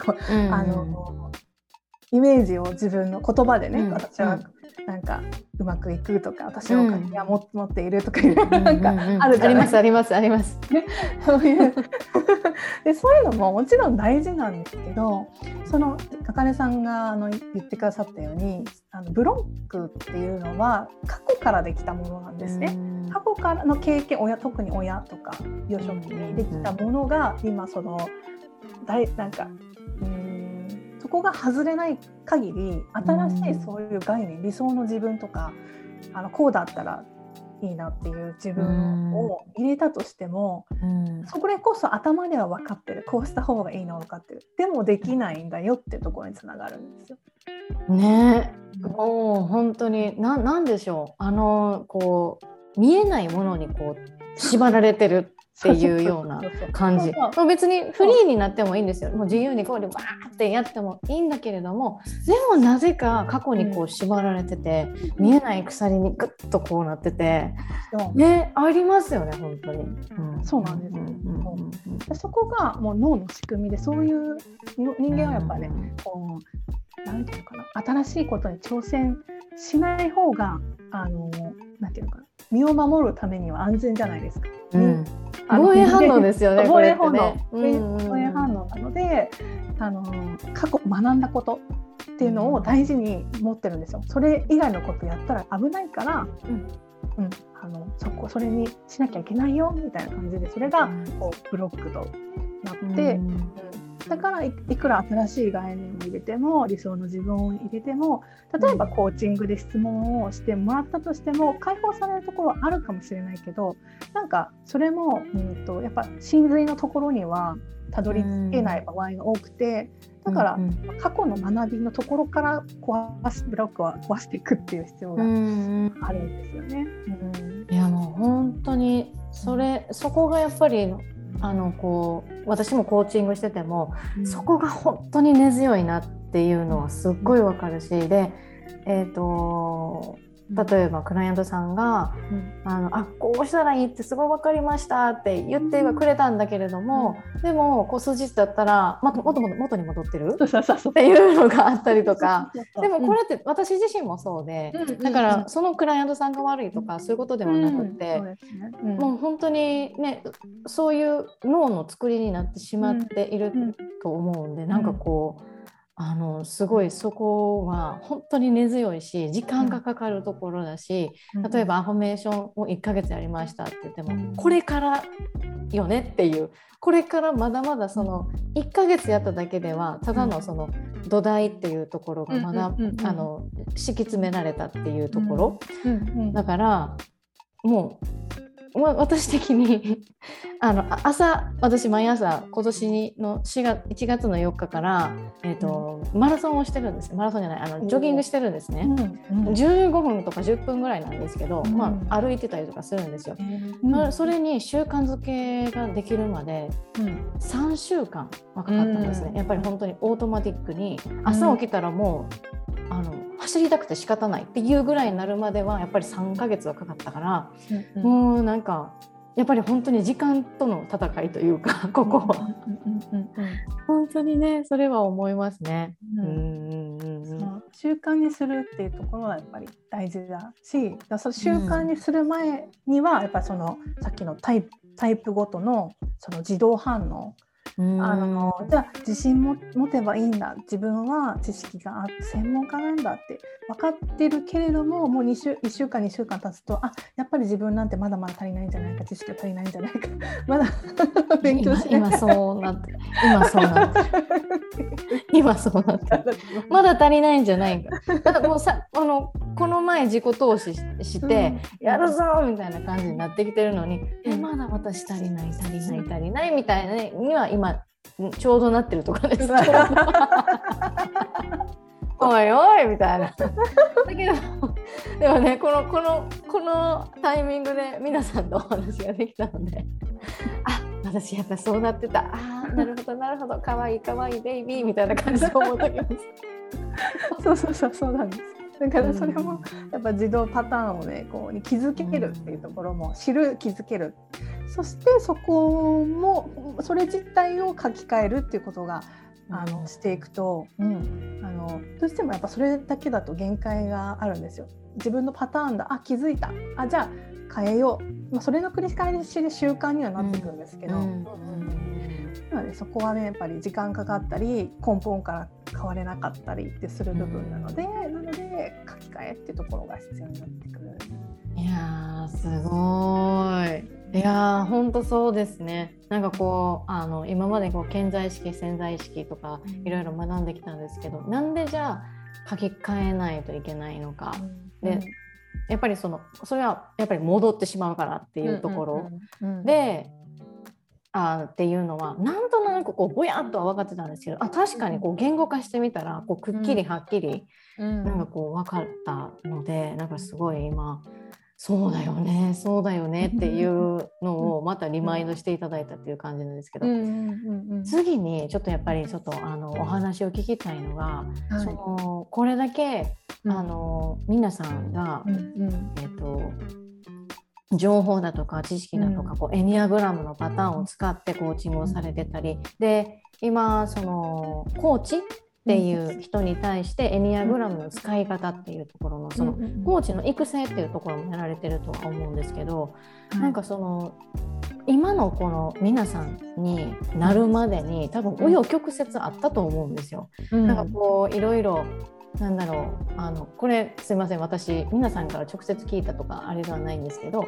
イメージを自分の言葉でね、私はなんかうまくいくとか、私のお金が持っているとかいうなんかあるじゃない、ありますね、そういうのももちろん大事なんですけど、そのあかねさんが言ってくださったように、ブロックっていうのは過去からできたものなんですね、過去からの経験、特に親とか幼少期にできたものが今そのなんかそこが外れない限り、新しいそういう概念、理想の自分とか、こうだったらいいなっていう自分を入れたとしても、そこでこそ頭では分かってる、こうした方がいいの分かってる、でもできないんだよってところにつながるんですよね。もう本当になんでしょう、こう見えないものにこう縛られてるっていうような感じ。別にフリーになってもいいんですよ。もう自由にこうでバーってやってもいいんだけれども、でもなぜか過去にこう縛られてて、見えない鎖にグッとこうなってて、ね、ありますよね本当に、そうなんです、そこがもう脳の仕組みで、そういう人間はやっぱね、こうなんていうかな、新しいことに挑戦しない方がなんていうのかな、身を守るためには安全じゃないですか。防衛反応ですよね。防衛反応なので、過去学んだことっていうのを大事に持ってるんですよ。それ以外のことやったら危ないから、それにしなきゃいけないよみたいな感じで、それがこうブロックとなって、だからいくら新しい概念を入れても、理想の自分を入れても、例えばコーチングで質問をしてもらったとしても、解放されるところはあるかもしれないけど、なんかそれも、やっぱ真髄のところにはたどり着けない場合が多くて、だから過去の学びのところからブロックは壊していくっていう必要があるんですよね。いや、もう本当にそこがやっぱりこう私もコーチングしてても、そこが本当に根強いなっていうのはすっごいわかるし、で、例えばクライアントさんが、こうしたらいいってすごいわかりましたって言ってくれたんだけれども、でもこう数日だったら元に戻ってるっていうのがあったりとか、でもこれって私自身もそうで、だからそのクライアントさんが悪いとかそういうことではなくて、もう本当にね、そういう脳の作りになってしまっていると思うんで、なんかこうすごいそこは本当に根強いし、時間がかかるところだし、例えばアフォメーションを1ヶ月やりましたって言っても、これからよねっていう、これからまだまだその1ヶ月やっただけでは、ただのその土台っていうところがまだ敷き詰められたっていうところだから、もう私的に私毎朝今年の1月の4日から、マラソンをしてるんです。マラソンじゃない、ジョギングしてるんですね、15分とか10分ぐらいなんですけど、歩いてたりとかするんですよ、それに習慣づけができるまで3週間はかかったんですね、やっぱり本当にオートマティックに朝起きたらもう走りたくて仕方ないっていうぐらいになるまではやっぱり3ヶ月はかかったから、もうなんかやっぱり本当に時間との戦いというか、ここは本当にね、それは思いますね、習慣にするっていうところはやっぱり大事だし、その習慣にする前にはやっぱりそのさっきのタイプごとのその自動反応、じゃあ自信も持てばいいんだ、自分は知識があって専門家なんだって分かってるけれども、もう1週間2週間経つと、やっぱり自分なんてまだまだ足りないんじゃないか、知識が足りないんじゃないかまだ勉強しない、今そうなってまだ足りないんじゃないか、だからもうこの前自己投資してやるぞみたいな感じになってきてるのに、まだ私足りないみたいには今ちょうどなってるとかですおいおいみたいなだけど、でもね、このタイミングで皆さんとお話ができたので、私やっぱそうなってた、なるほど、かわいいベイビーみたいな感じで思ってきますそうなんです。だからそれもやっぱ自動パターンをね、こうに気づけるっていうところも知る、気づける、そしてそこもそれ自体を書き換えるっていうことがしていくと、どうしてもやっぱそれだけだと限界があるんですよ。自分のパターンだ、気づいた、じゃあ変えよう、それの繰り返しで習慣にはなってくるんですけど、なのでそこはね、やっぱり時間かかったり根本から変われなかったりってする部分なので、書き換えってところが必要になってくる。いやー、すごい。いやー本当そうですね。なんかこう今までこう顕在意識潜在意識とかいろいろ学んできたんですけど、なんでじゃあ書き換えないといけないのか、でやっぱりそれはやっぱり戻ってしまうからっていうところでっていうのはなんとなくこうぼやっとは分かってたんですけど、あ確かにこう言語化してみたらこうくっきりはっきりなんかこう分かったので、なんかすごい今そうだよねそうだよねっていうのをまたリマインドしていただいたっていう感じなんですけど、次にちょっとやっぱりちょっとお話を聞きたいのが、はい、これだけ皆さんが、情報だとか知識だとかこうエニアグラムのパターンを使ってコーチングをされてたりで、今コーチっていう人に対してエニアグラムの使い方っていうところのコーチの育成っていうところもやられてるとは思うんですけど、なんか今のこの皆さんになるまでに多分紆余曲折あったと思うんですよ。なんかこういろいろなんだろうこれすいません私皆さんから直接聞いたとかあれではないんですけど、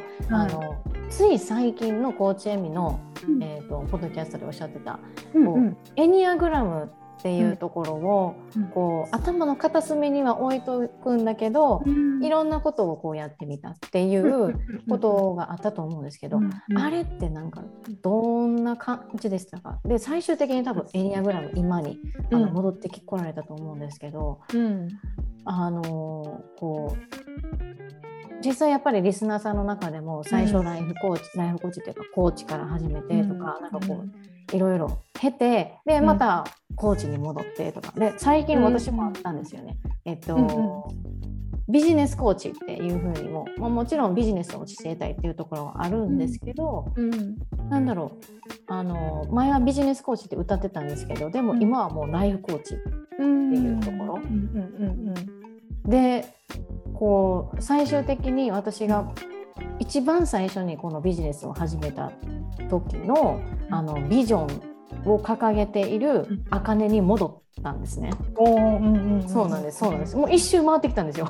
つい最近のコーチエミの、ポッドキャストでおっしゃってた、エニアグラムっていうところを、こう頭の片隅には置いとくんだけど、いろんなことをこうやってみたっていうことがあったと思うんですけど、あれってなんかどんな感じでしたか？で最終的に多分エニアグラム今に戻ってこられたと思うんですけど、こう実際やっぱりリスナーさんの中でも最初ライフコーチというかコーチから始めてとか、なんかこういろいろ経てでまたコーチに戻ってとかで、最近私もあったんですよね。ビジネスコーチっていう風にも、もちろんビジネスを教えたいっていうところはあるんですけど、なんだろう前はビジネスコーチって歌ってたんですけど、でも今はもうライフコーチっていうところで、こう最終的に私が一番最初にこのビジネスを始めた時のビジョンを掲げている茜に戻ったんですね。そうなんです。もう一周回ってきたんですよ。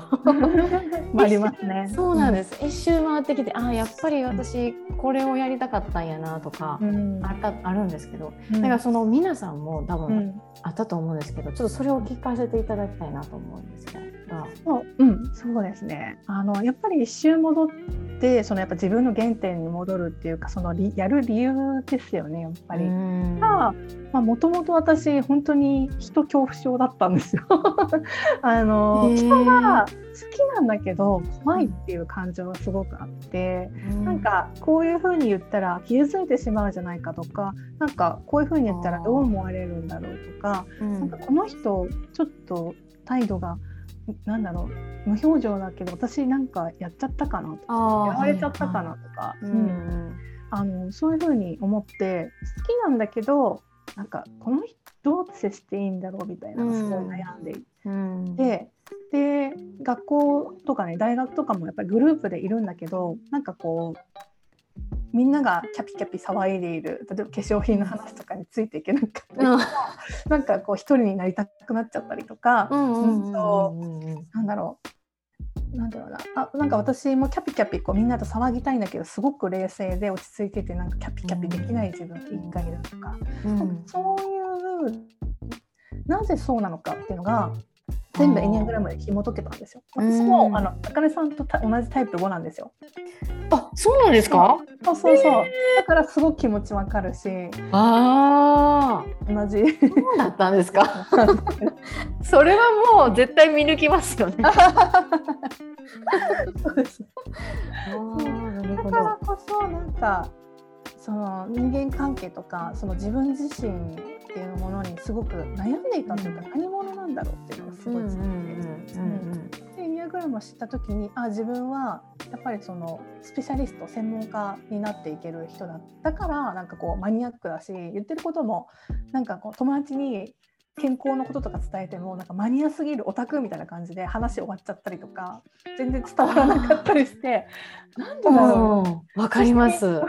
回りますね。そうなんです。一周回ってきて、やっぱり私これをやりたかったんやなとかあるんですけど、だから皆さんも多分あったと思うんですけど、ちょっとそれを聞かせていただきたいなと思うんですね。そうですね。やっぱり一周戻ってやっぱ自分の原点に戻るっていうか、やる理由ですよねやっぱり。もともと私本当に人恐怖症だったんですよ。人が好きなんだけど怖いっていう感情がすごくあって、なんかこういう風に言ったら傷ついてしまうんじゃないかとか、なんかこういう風に言ったらどう思われるんだろうとか、なんかこの人ちょっと態度がなんだろう無表情だけど私なんかやっちゃったかなとかやられちゃったかなとか、そういう風に思って好きなんだけどなんかこの人どう接していいんだろうみたいなすごい悩んでいて、で学校とかね大学とかもやっぱりグループでいるんだけどなんかこうみんながキャピキャピ騒いでいる例えば化粧品の話とかについていけなかったりとか、なんかこう一人になりたくなっちゃったりとか、なんだろうななんか私もキャピキャピこうみんなと騒ぎたいんだけどすごく冷静で落ち着いててなんかキャピキャピできない自分が一回いるとか、そういうなぜそうなのかっていうのが全部エニアグラムで紐解けたんですよ。私も茜さんと同じタイプ5なんですよ。あ、そうなんですか？そう、だからすごく気持ちわかるし、同じ。そうだったんですか？それはもう絶対見抜きますよね。そうです。だからこそなんか人間関係とか自分自身っていうものにすごく悩んでいたというか、何者なんだろうっていうのがすごいエニアグラムを知った時に自分はやっぱりスペシャリスト専門家になっていける人だからなんかこうマニアックだし言ってることもなんかこう友達に健康のこととか伝えてもなんかマニアすぎるオタクみたいな感じで話終わっちゃったりとか全然伝わらなかったりしてなんでだろう。わかります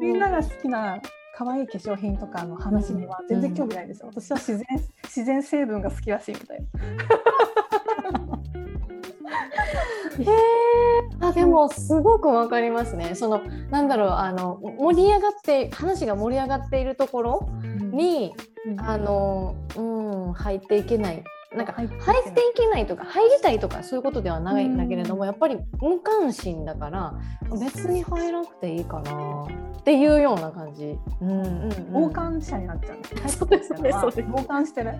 みんなが好きな可愛い化粧品とかの話には全然興味ないんですよ、私は自然成分が好きらしいみたいな。やでもすごくわかりますね。そのなんだろう、盛り上がって話が盛り上がっているところに、うん、入っていけない、なんか入っていけないとか入りたいとかそういうことではないんだけれども、やっぱり無関心だから別に入らなくていいかなっていうような感じ、傍観者になっちゃうんです。そうですね、傍観してる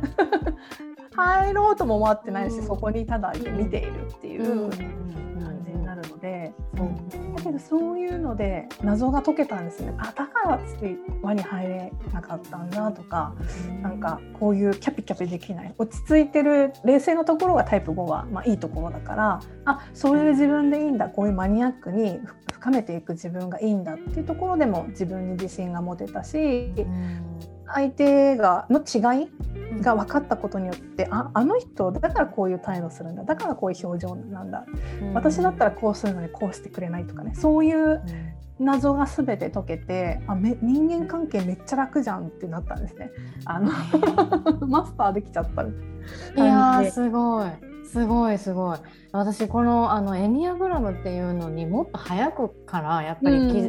入ろうとも思ってないし、そこにただ見ているっていう感じになるので、そうだけどそういうので謎が解けたんですね。あ、だからつって輪に入れなかったんだとか、なんかこういうキャピキャピできない落ち着いてる冷静なところがタイプ5は、まあ、いいところだから、あ、そういう自分でいいんだ、こういうマニアックに深めていく自分がいいんだっていうところでも自分に自信が持てたし、相手がの違いが分かったことによって、あの人だからこういう態度するんだ、だからこういう表情なんだ、私だったらこうするのにこうしてくれないとかね、そういう謎が全て解けて、人間関係めっちゃ楽じゃんってなったんですね。マスターできちゃったみたいな。いやー、すごいすごいすごい。私この、エニアグラムっていうのにもっと早くからやっぱり知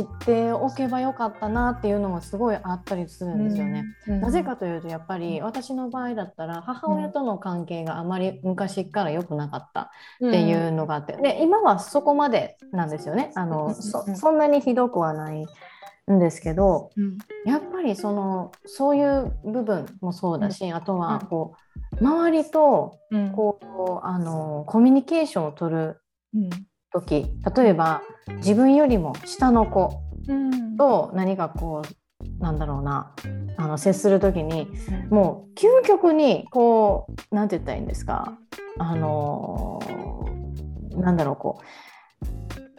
っておけばよかったなっていうのもすごいあったりするんですよね。なぜかというと、やっぱり私の場合だったら母親との関係があまり昔から良くなかったっていうのがあって、で今はそこまでなんですよね。そんなにひどくはないんですけど、やっぱりそういう部分もそうだし、あとはこう周りとこうコミュニケーションを取る時、例えば自分よりも下の子と何かこうなんだろうな、接する時にもう究極にこうなんて言ったらいいんですか、なんだろう、こ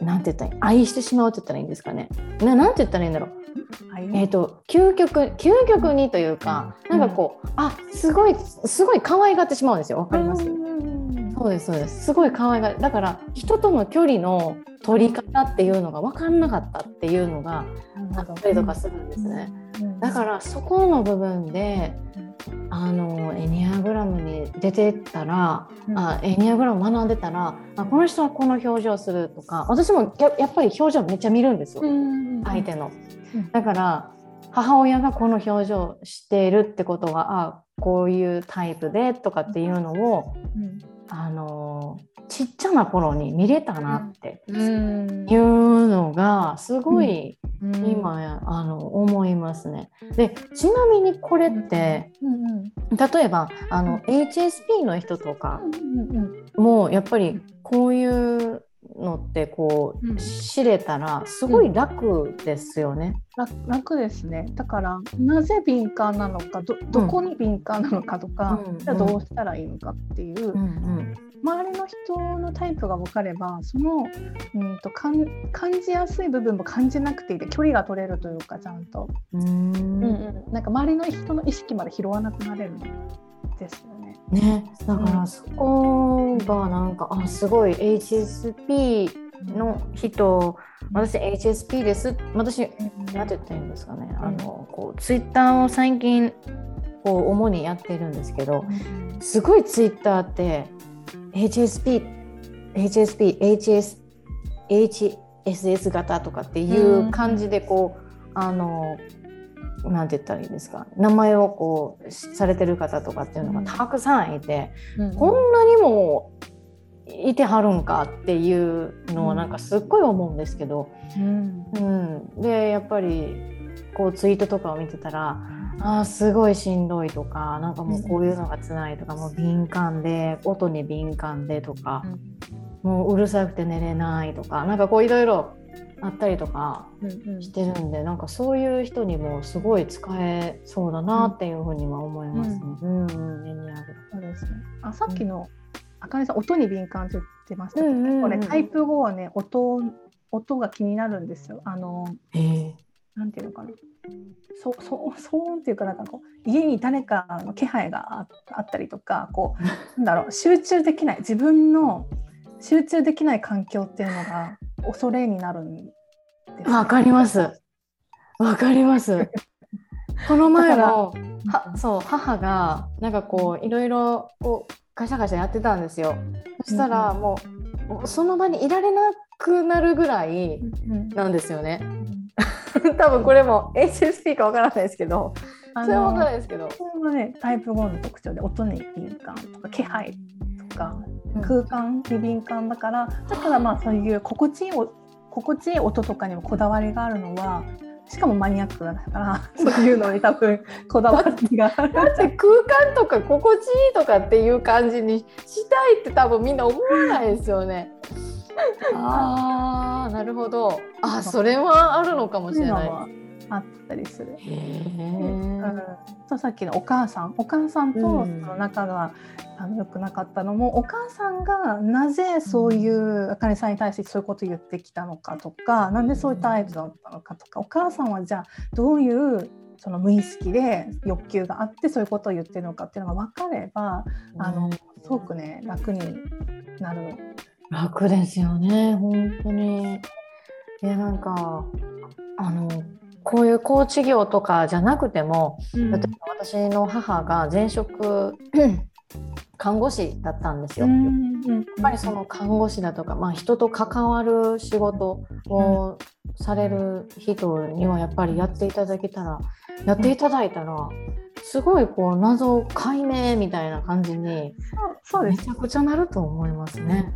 うなんて言ったら愛してしまうって言ったらいいんですかね。なんて言ったらいいんだろう。究極にというか、なんかこう、すごい可愛がってしまうんですよ。わかります？そうですそうです。すごい可愛が、だから人との距離の取り方っていうのが分かんなかったっていうのがあったりとかするんですね。だからそこの部分で。エニアグラムに出てったら、エニアグラム学んでたら、この人はこの表情するとか、私もやっぱり表情めっちゃ見るんですよ、相手の。だから母親がこの表情しているってことは、こういうタイプでとかっていうのを、ちっちゃな頃に見れたなっていうのがすごい今、思いますね。でちなみにこれって、例えばHSP の人とかもやっぱりこういうのってこう知れたらすごい楽ですよね。楽ですね。だからなぜ敏感なのか、 どこに敏感なのかとか、じゃあどうしたらいいのかっていう、周りの人のタイプが分かれば、その、感じやすい部分も感じなくていいで、距離が取れるというか、ちゃんとなんか周りの人の意識まで拾わなくなれるんですよね。だからそこがなんか、すごい HSP の人、私 HSP です、私なんて言ったらいいんですかね、こうツイッターを最近こう主にやってるんですけど、すごいツイッターって HSS 型とかっていう感じで、こうなんて言ったらいいですか、名前をこうされてる方とかっていうのがたくさんいて、こんなにもいてはるんかっていうのをなんかすっごい思うんですけど、でやっぱりこうツイートとかを見てたら、すごいしんどいとか、なんかもうこういうのがつらいとか、もう敏感で、音に敏感でとか、もううるさくて寝れないとか、なんかこういろいろあったりとかしてるんで、なんかそういう人にもすごい使えそうだなっていうふうには思いますね。さっきのあかねさん、音に敏感って言ってましたけど、タイプ5はね、音が気になるんですよ。なんていうのかな、騒音っていうか、なんかこう家に誰かの気配があったりとか、こうなんだろう、集中できない、自分の集中できない環境っていうのが恐れになるんです。わかりますこの前も母がなんかこういろいろこうガシャガシャやってたんですよ。そしたらもう、その場にいられなくなるぐらいなんですよね、多分これも HSP かわからないですけど、それはわからないですけど、それもねタイプ5の特徴で音に敏感とか気配とか空間に敏感だから、まあそういう心地いい音とかにもこだわりがあるのは、しかもマニアックだからそういうのに多分こだわりがある。だって空間とか心地いいとかっていう感じにしたいって多分みんな思わないですよね。ああ、なるほど。あ、それはあるのかもしれない。あったりする。さっきのお母さんとその仲が良くなかったのも、お母さんがなぜそういうあかねさんに対してそういうことを言ってきたのかとか、なんでそういった合図だったのかとか、お母さんはじゃあどういうその無意識で欲求があってそういうことを言ってるのかっていうのが分かれば、すごくね楽になる。楽ですよね、本当に。いや、なんかこういう高知業とかじゃなくても、私の母が前職看護師だったんですよ、やっぱりその看護師だとか、人と関わる仕事をされる人にはやっぱりやっていただいたらすごいこう謎解明みたいな感じにめちゃくちゃなると思いますね。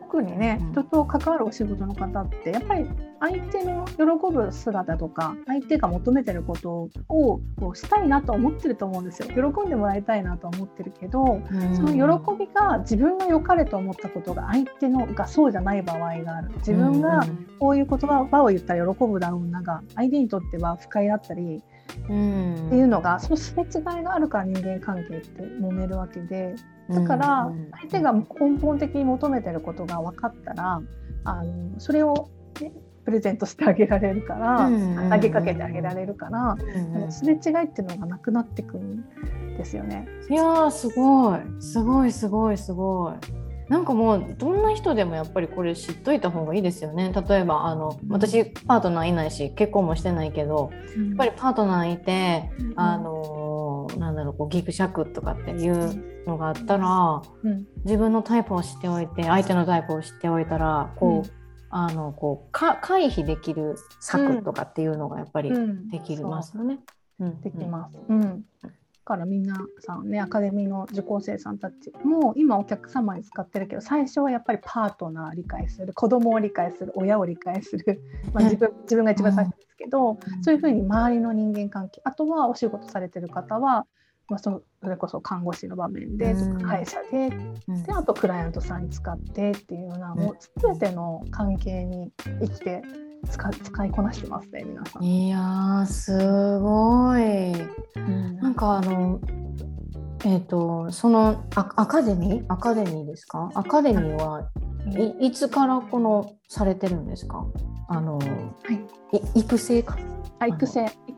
特にね、人と関わるお仕事の方ってやっぱり相手の喜ぶ姿とか相手が求めてることをしたいなと思ってると思うんですよ。喜んでもらいたいなと思ってるけど、その喜びが自分が良かれと思ったことが相手のがそうじゃない場合がある。自分がこういう言葉を言ったら喜ぶだろうなが相手にとっては不快だったりっていうのが、そのすれ違いがあるから人間関係って揉めるわけで、だから相手が根本的に求めてることが分かったら、それを、ね、プレゼントしてあげられるから、投げかけてあげられるから、すれ違いっていうのがなくなってくるんですよね。いやー、すごい。なんかもうどんな人でもやっぱりこれ知っといた方がいいですよね。例えば私パートナーいないし結婚もしてないけど、やっぱりパートナーいて、こうギクシャクとかっていうのがあったら、自分のタイプを知っておいて相手のタイプを知っておいたら、回避できる策とかっていうのがやっぱりできますよね。できます。からみんなさんね、アカデミーの受講生さんたちも今お客様に使ってるけど、最初はやっぱりパートナー理解する、子供を理解する、親を理解する、自分が一番最初ですけど、そういうふうに周りの人間関係、あとはお仕事されてる方は、それこそ看護師の場面でとか会社で、であとクライアントさんに使ってっていうような、もう全ての関係に生きて使いこなしてますね、皆さん。いやー、すごい。なんかそのアカデミーですか？アカデミーは いつからこのされてるんですか？育成か。育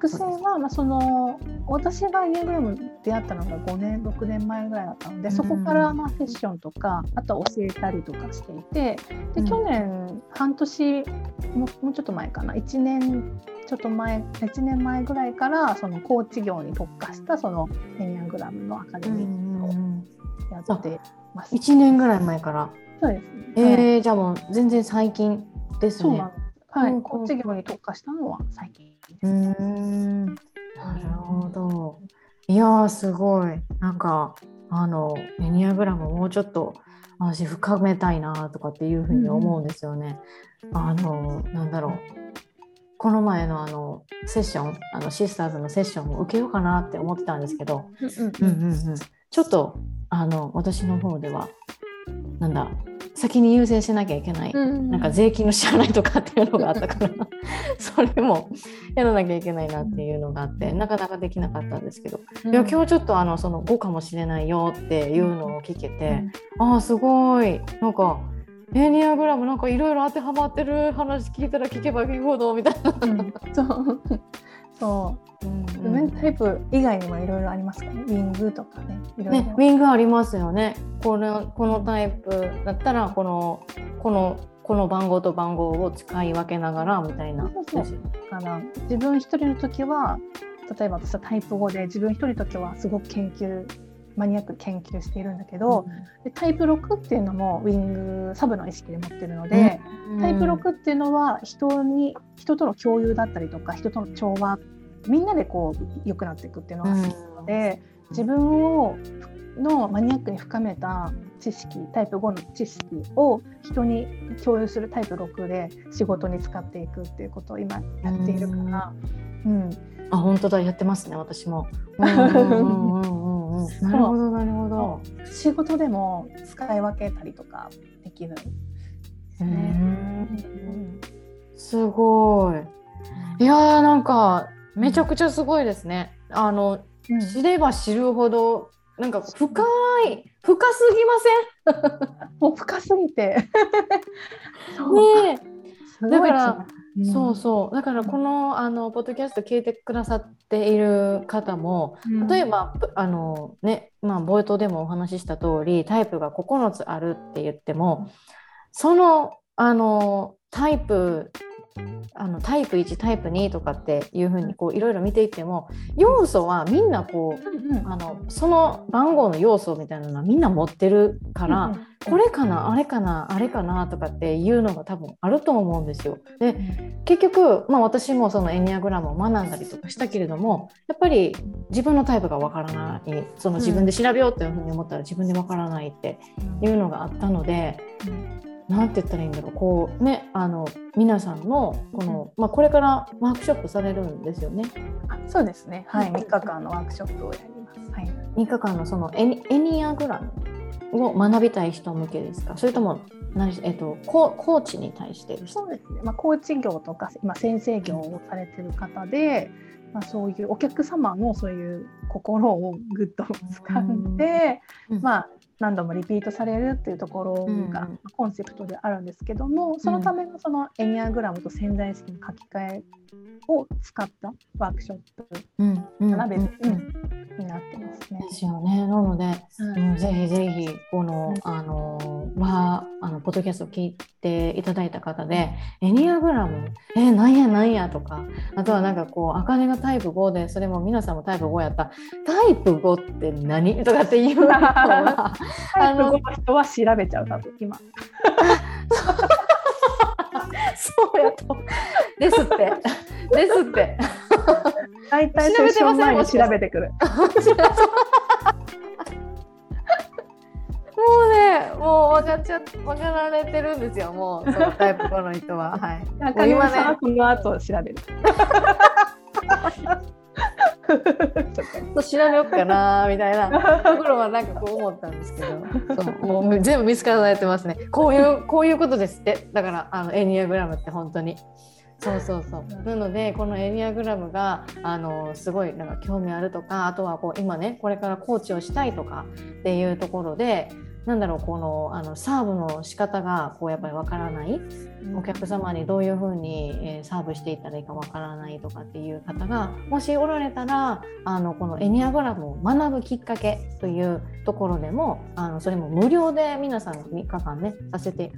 成は、その私がイングラム出会ったのが5年前ぐらいだったので、そこからセッションとかあとは教えたりとかしていて、で去年半年もうちょっと前かな、1年前ぐらいからその高知業に特化したそのエニアグラムのアカデミーをやってます。1年ぐらい前から。そうですね。じゃあもう全然最近ですね。そうなんです。高知業に特化したのは最近ですね。なるほど。いやー、すごい。なんかエニアグラムもうちょっと私深めたいなとかっていうふうに思うんですよね。この前のセッション、シスターズのセッションを受けようかなって思ってたんですけど、ちょっと私の方では先に優先しなきゃいけない、なんか税金の支払いとかっていうのがあったからそれもやらなきゃいけないなっていうのがあって、なかなかできなかったんですけど、いや今日ちょっとその5かもしれないよっていうのを聞けて、すごい。なんかエニアグラムなんかいろいろ当てはまってる話聞いたら聞けば聞くほどみたいな、タイプ以外にもいろいろありますかね。ウィングとかね、いろいろね、ウィングありますよね。このタイプだったらこの番号と番号を使い分けながらみたいな。だから自分一人の時は、例えば私はタイプ5で、自分一人の時はすごく研究マニアック研究しているんだけど、うん、でタイプ6っていうのもウィングサブの意識で持ってるので、うん、タイプ6っていうのは人との共有だったりとか人との調和みんなでこう良くなっていくっていうのが好きなので、うん、自分のマニアックに深めた知識タイプ5の知識を人に共有するタイプ6で仕事に使っていくっていうことを今やっているから、うんうん、あ本当だやってますね私も、うんうんうんうん、なるほどなるほど仕事でも使い分けたりとかできるですね、うん、すごいいやーなんかめちゃくちゃすごいですね知れば知るほどなんか深すぎませんもう深すぎてねえだから、うん、そうそうだからこの、ポッドキャスト聞いてくださっている方も、うん、例えばねまあ、冒頭でもお話しした通りタイプが9つあるって言ってもその、タイプ1タイプ2とかっていう風にこういろいろ見ていっても要素はみんなこう、その番号の要素みたいなのはみんな持ってるから、うんうん、これかなあれかなあれかなとかっていうのが多分あると思うんですよ。で結局、まあ、私もそのエニアグラムを学んだりとかしたけれどもやっぱり自分のタイプがわからないその自分で調べようという風に思ったら自分でわからないっていうのがあったので、うんなんて言ったらいいんだろうこうね皆さんのこの、うんまあ、これからワークショップされるんですよね。あそうですねはい3日間のワークショップをやります、はい、3日間のそのエニアグラムを学びたい人向けですかそれともコーチに対してですか。そうですね、まあ、コーチ業とか今先生業をされてる方で、まあ、そういうお客様のそういう心をぐっと掴んで、うんうん、まあ何度もリピートされるっていうところがコンセプトであるんですけども、うん、そのためのそのエニアグラムと潜在意識の書き換えを使ったワークショップが別になってますね。ですよね。なので、うん、ぜひぜひこの、うん、ポッドキャストを聞いていただいた方でエニアグラムなんやとかあとはなんかこうあかねがタイプ5でそれも皆さんもタイプ5やったタイプ5って何とかっていうのはタイプ5の人は調べちゃう多分今そうやとですって大体セッション前に調べてくるもう分かられてるんですよもうそのタイプ5の人ははい中島さんはこの後調べる調べよっかなみたいなところはなんかこう思ったんですけどそうもう全部見つかられてますねこういうことですってだからエニアグラムって本当にそうなのでこのエニアグラムがすごいなんか興味あるとかあとはこう今ねこれからコーチをしたいとかっていうところでなんだろうこのサーブの仕方がこうやっぱりわからないお客様にどういうふうにサーブしていったらいいかわからないとかっていう方がもしおられたらこのエニアグラムを学ぶきっかけというところでもそれも無料で皆さん3日間ねさせて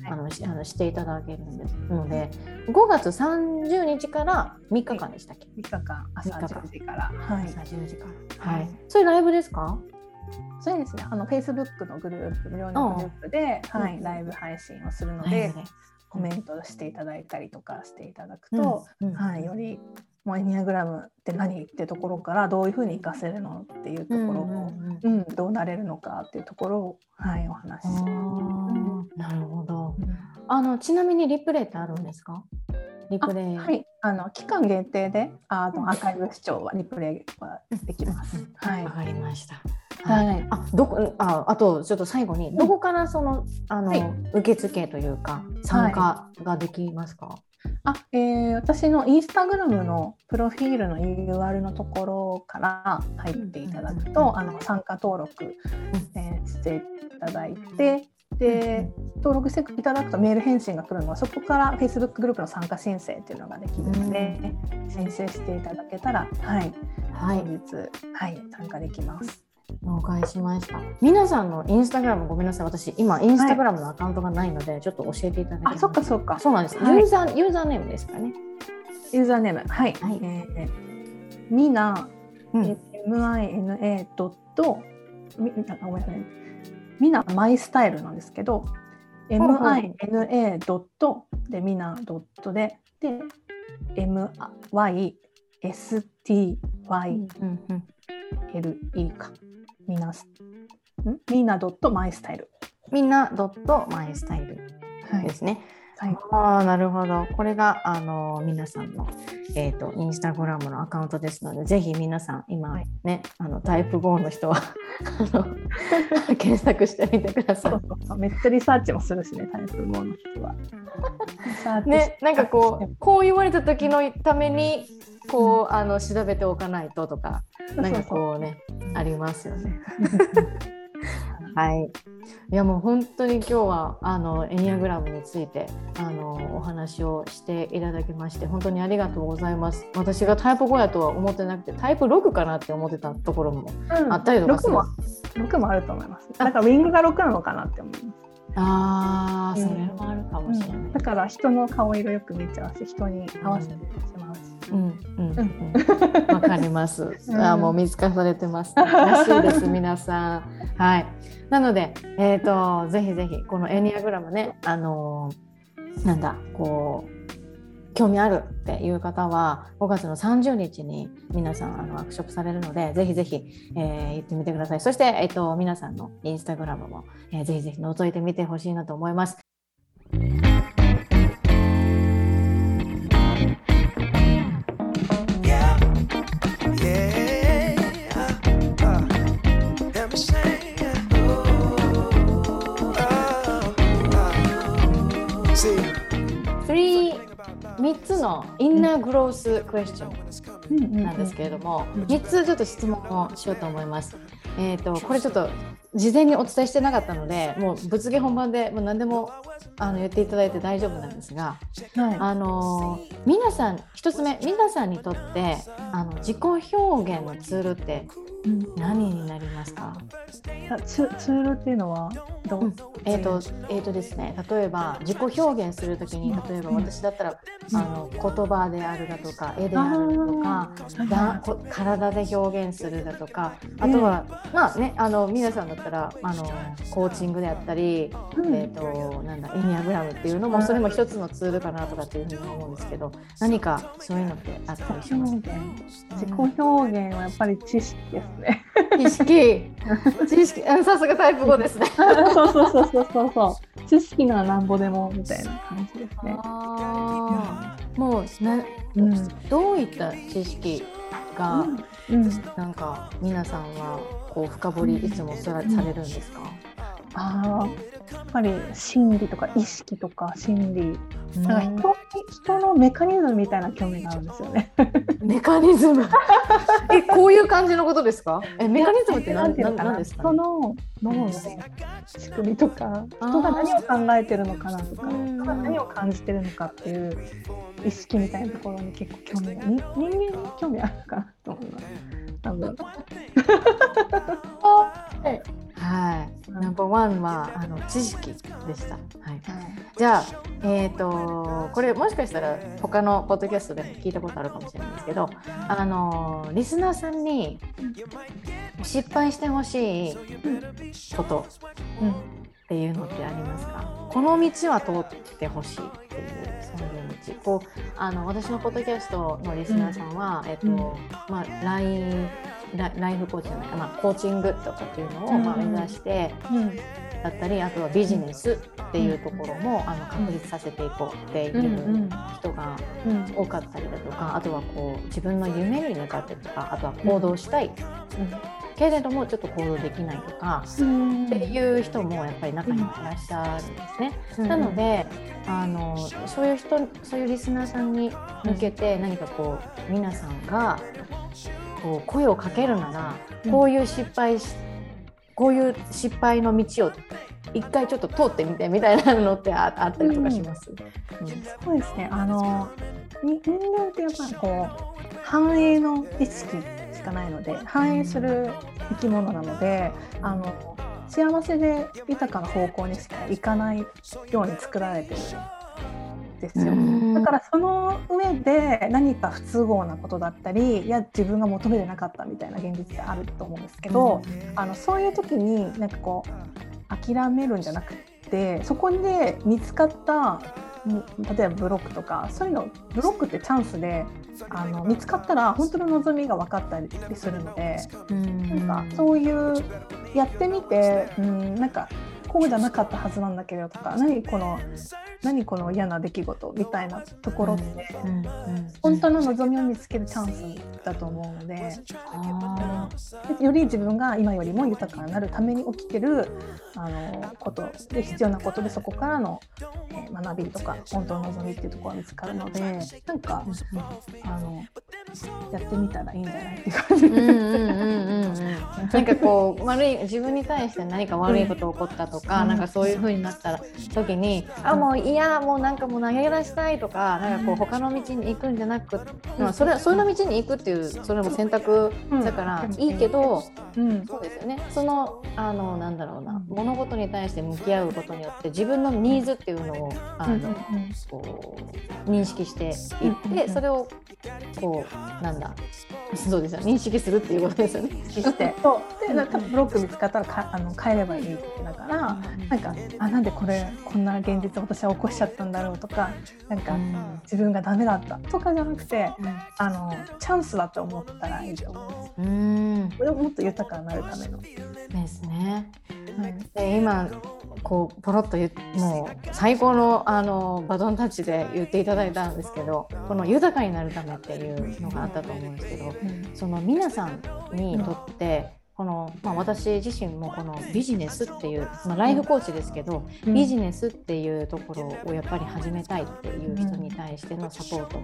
していただけるんですので5月30日から3日間でしたっけ。3日間朝10時から朝10時からはいそれライブですか。それですねFacebook のグループ無料のグループで、はい、ライブ配信をするので、はい、コメントしていただいたりとかしていただくと、うんうんはい、よりもうエニアグラムって何ってところからどういうふうに活かせるのっていうところを、うんうんうん、どうなれるのかっていうところを、はい、お話しします。なるほどちなみにリプレイってあるんですか。リプレイはい期間限定でアーカイブ視聴はリプレイはできます、うんはい、分かりました、はいはい、あとちょっと最後にどこからその、はい、受付というか参加ができますか、はい私のインスタグラムのプロフィールの URL のところから入っていただくと、うんうんうん、参加登録、していただいてで登録していただくとメール返信が来るのはそこから Facebook グループの参加申請っていうのができるので、うん、申請していただけたら、はいはい本日はい、参加できます。了解しました。皆さんのインスタグラムごめんなさい私今インスタグラムのアカウントがないので、はい、ちょっと教えていただけますか。そっかそうなんです、はい、ユーザーネームですかね。ユーザーネームはい、はいみな、うん、mina.、ミナマイスタイルなんですけど、mina ドットでミナドットでで mystyle かミナドットマイスタイルですね。はい、ああなるほど。これが皆さんの、インスタグラムのアカウントですので、ぜひ皆さん今ね、はい、タイプ5の人は検索してみてください。そうそうそう、めっちゃリサーチもするしね、タイプ5の人はね、なんかこう言われた時のためにこう調べておかないととか、なんかこうね、ありますよね。はい、いやもう本当に今日はエニアグラムについてお話をしていただきまして、本当にありがとうございます。私がタイプ5やとは思ってなくて、タイプ6かなって思ってたところもあったりとかする、6もあると思います。だからウィングが6なのかなって思います。ああ、それもあるかもしれない、だから人の顔色よく見ちゃうし、人に合わせてしまうし、わかります。あ、もう見透かされてます、ね、らしいです皆さん。はい、なので、ぜひぜひこのエニアグラムね、なんだこう興味あるっていう方は5月の30日に皆さんワークショップされるので、ぜひぜひ、行ってみてください。そして、皆さんのインスタグラムも、ぜひぜひ覗いてみてほしいなと思います。3つのインナーグロースクエスチョンなんですけれども、3つちょっと質問をしようと思います。これちょっと事前にお伝えしてなかったので、もうぶつけ本番でもう何でも言っていただいて大丈夫なんですが、はい、皆さん1つ目、皆さんにとって自己表現のツールって何になりますか？ツールっていうのはどう？ですね、例えば自己表現するときに、例えば私だったら、言葉であるだとか、絵であるだとか、体で表現するだとか、あとは、まあね、皆さんだったらコーチングであったり、なんだエニアグラムっていうのも、それも一つのツールかなとかっていうふうに思うんですけど、何かそういうのってあったりしますか？自己表現はやっぱり知識です。知識、さすがタイプ5ですね。そう、知識ならなんぼでもみたいな感じですね。もうどういった知識が、なんか皆さんはこう深掘りいつもされるんですか？やっぱり心理とか意識とか心理、なんか人のメカニズムみたいな興味があるんですよね。メカニズムこういう感じのことですか？メカニズムって何ですか？人の脳の仕組みとか、人が何を考えてるのかなとか、人が何を感じてるのかっていう意識みたいなところに結構興味がある。人間に興味あるかなと思います、多分。はい、ナンバーワンは知識でした。はい、じゃあ、これもしかしたら他のポッドキャストでも聞いたことあるかもしれないんですけど、リスナーさんに失敗してほしいことっていうのってありますか？この道は通ってほしいっていう、そういう道。私のポッドキャストのリスナーさんは、ライフコーチじゃない、コーチングとかっていうのを目指してだったり、あとはビジネスっていうところも確立させていこうっていう人が多かったりだとか、あとはこう自分の夢に向かってとか、あとは行動したいけれどもちょっと行動できないとかっていう人もやっぱり中にいらっしゃるんですね。なのでそういうリスナーさんに向けて、何かこう皆さんが声をかけるなら、こういう失敗の道を一回ちょっと通ってみてみたいなのってあったりとかします？そうですね。人間ってやっぱり反映の意識しかないので、反映する生き物なので、幸せで豊かな方向にしか行かないように作られているですよ。だからその上で何か不都合なことだったり、いや自分が求めてなかったみたいな現実ってあると思うんですけど、そういう時になんかこう諦めるんじゃなくて、そこで見つかった例えばブロックとかそういうの、ブロックってチャンスで見つかったら本当の望みが分かったりするので、なんかそういうやってみて、なんかこうじゃなかったはずなんだけどとか、何この嫌な出来事みたいなところって、本当の望みを見つけるチャンスだと思うので、より自分が今よりも豊かになるために起きてることで、必要なことで、そこからの学びとか本当の望みっていうところが見つかるので、なんか、やってみたらいいんじゃないっていう感じ。なんかこう悪い、自分に対して何か悪いこと起こったとか、なんかそういう風になった時に、もう嫌、もうなんかもう投げ出したいとか、なんかこう他の道に行くんじゃなく、その道に行くっていうそれも選択だからいいけど、そうですよね。そのなんだろうな、物事に対して向き合うことによって自分のニーズっていうのをこう認識していって、それをこうなんだ、そうですよ、認識するっていうことですよね。してそうで、なんかブロック見つかったら変えればいいってだから、なんかなんでこんな現実を私は起こしちゃったんだろうとか、なんか自分がダメだったとかじゃなくて、チャンスだと思ったらいいと思う。これをもっと豊かになるためのですね。で今こうポロッともう最高のバトンタッチで言っていただいたんですけど、この豊かになるためっていうのがあったと思うんですけど、その皆さんにとってこの、私自身もこのビジネスっていう、ライフコーチですけど、ビジネスっていうところをやっぱり始めたいっていう人に対してのサポート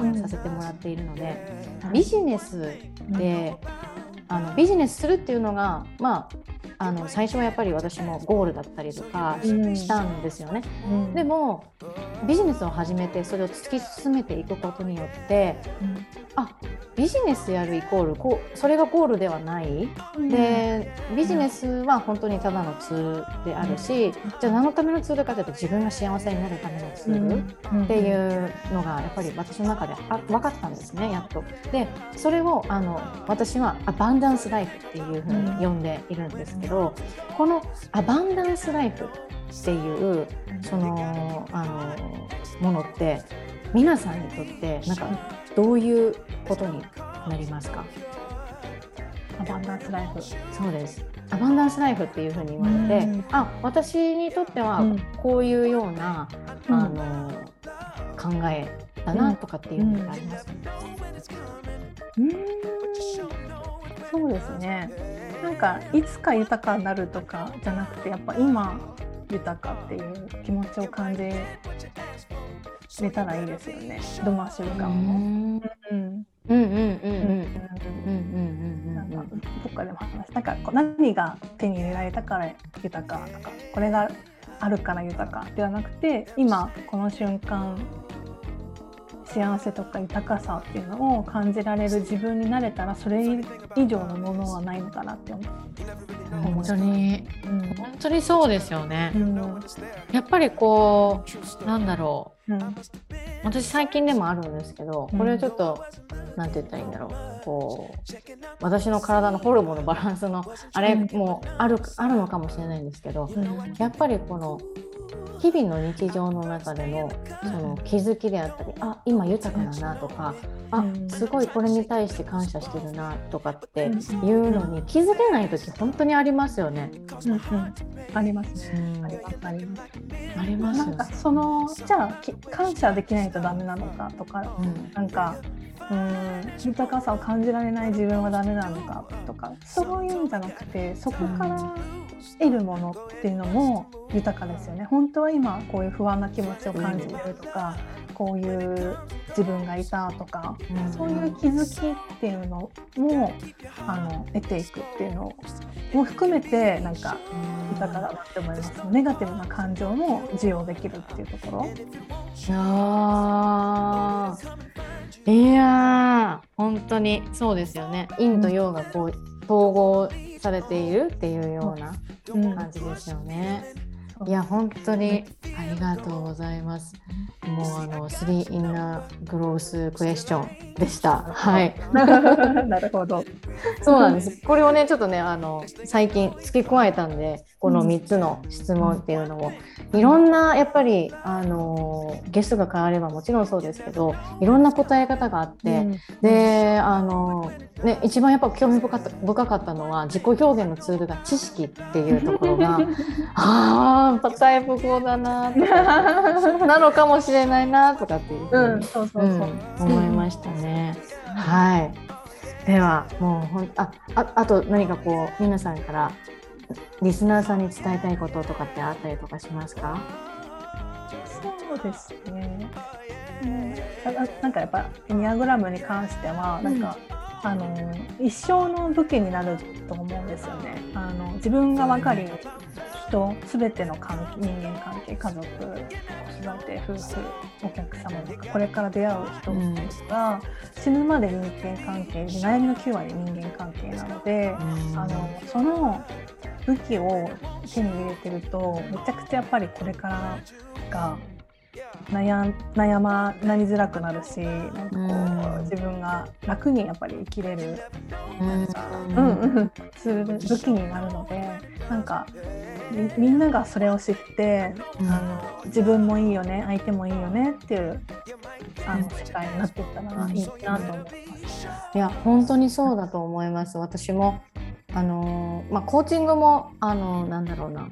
をさせてもらっているので、ビジネスでビジネスするっていうのが、最初はやっぱり私もゴールだったりとかしたんですよね。でもビジネスを始めてそれを突き進めていくことによって、ビジネスやるイコールそれがゴールではない、でビジネスは本当にただのツールであるし、じゃあ何のためのツールかというと自分が幸せになるためのツールっていうのがやっぱり私の中で分かったんですね、やっと。でそれを私はアバンダンスライフっていうふうに呼んでいるんですけど、このアバンダンスライフっていうそのものって皆さんにとってなんかどういうことになりますか？アバンダンスライフ、そうです、アバンダンスライフっていうふうに言われて、私にとってはこういうような、考えだなとかっていうのがありますか？そうですね。なんかいつか豊かになるとかじゃなくて、やっぱ今豊かっていう気持ちを感じれたらいいですよね。どの瞬間も。どっかでも話したか、何が手に入れられたから豊かとか、これがあるから豊かではなくて、今この瞬間幸せとか豊かさっていうのを感じられる自分になれたら、それ以上のものはないのかなって思う。本当に、本当にそうですよね。やっぱりこうなんだろう、私最近でもあるんですけど、これちょっとなんて言ったらいいんだろう、こう私の体のホルモンのバランスのあれもあるのかもしれないんですけど、やっぱりこの日々の日常の中でのその気づきであったり、今豊かだなとか、すごいこれに対して感謝してるなとかっていうのに気づけない時本当にありますよね。ありますね。あります。なんかそのじゃあ感謝できないとダメなのかとか、なんか豊かさを感じられない自分はダメなのかとか、そういうんじゃなくて、そこから得るものっていうのも豊かですよね。本当は今こういう不安な気持ちを感じてるとか、こういう自分がいたとか、そういう気づきっていうのも得ていくっていうのも含めて、なんか豊かだなって思います。ネガティブな感情も受容できるっていうところ。いやー、本当にそうですよね。陰と陽がこう統合されているっていうような感じですよね。いや本当にありがとうございます。もう3 in a gross question でした、はい、なるほど、そうなんです。これをねちょっとね最近付け加えたんで、この3つの質問っていうのをいろんなやっぱりゲストが変わればもちろんそうですけど、いろんな答え方があって、でね、一番やっぱ興味深かったのは自己表現のツールが知識っていうところがああタイプこうだなとかなのかもしれないなとかっていう風に、思いましたね、はい、ではもうあと何かこう皆さんからリスナーさんに伝えたいこととかってあったりとかしますか？そうですね、なんかやっぱニアグラムに関してはなんか、一生の武器になると思うんですよね。自分が分かり人全ての人間関係、家族、子育て、夫婦、お客様とかこれから出会う人が、死ぬまで人間関係、悩みの9割人間関係なので、その武器を手に入れてるとめちゃくちゃやっぱりこれからが悩みづらくなるし、なんかこう、自分が楽にやっぱり生きれる武器になるので、なんかみんながそれを知って、自分もいいよね、相手もいいよねっていう世界になっていったらいいなと思います。いや本当にそうだと思います。私もコーチングもなんだろうな。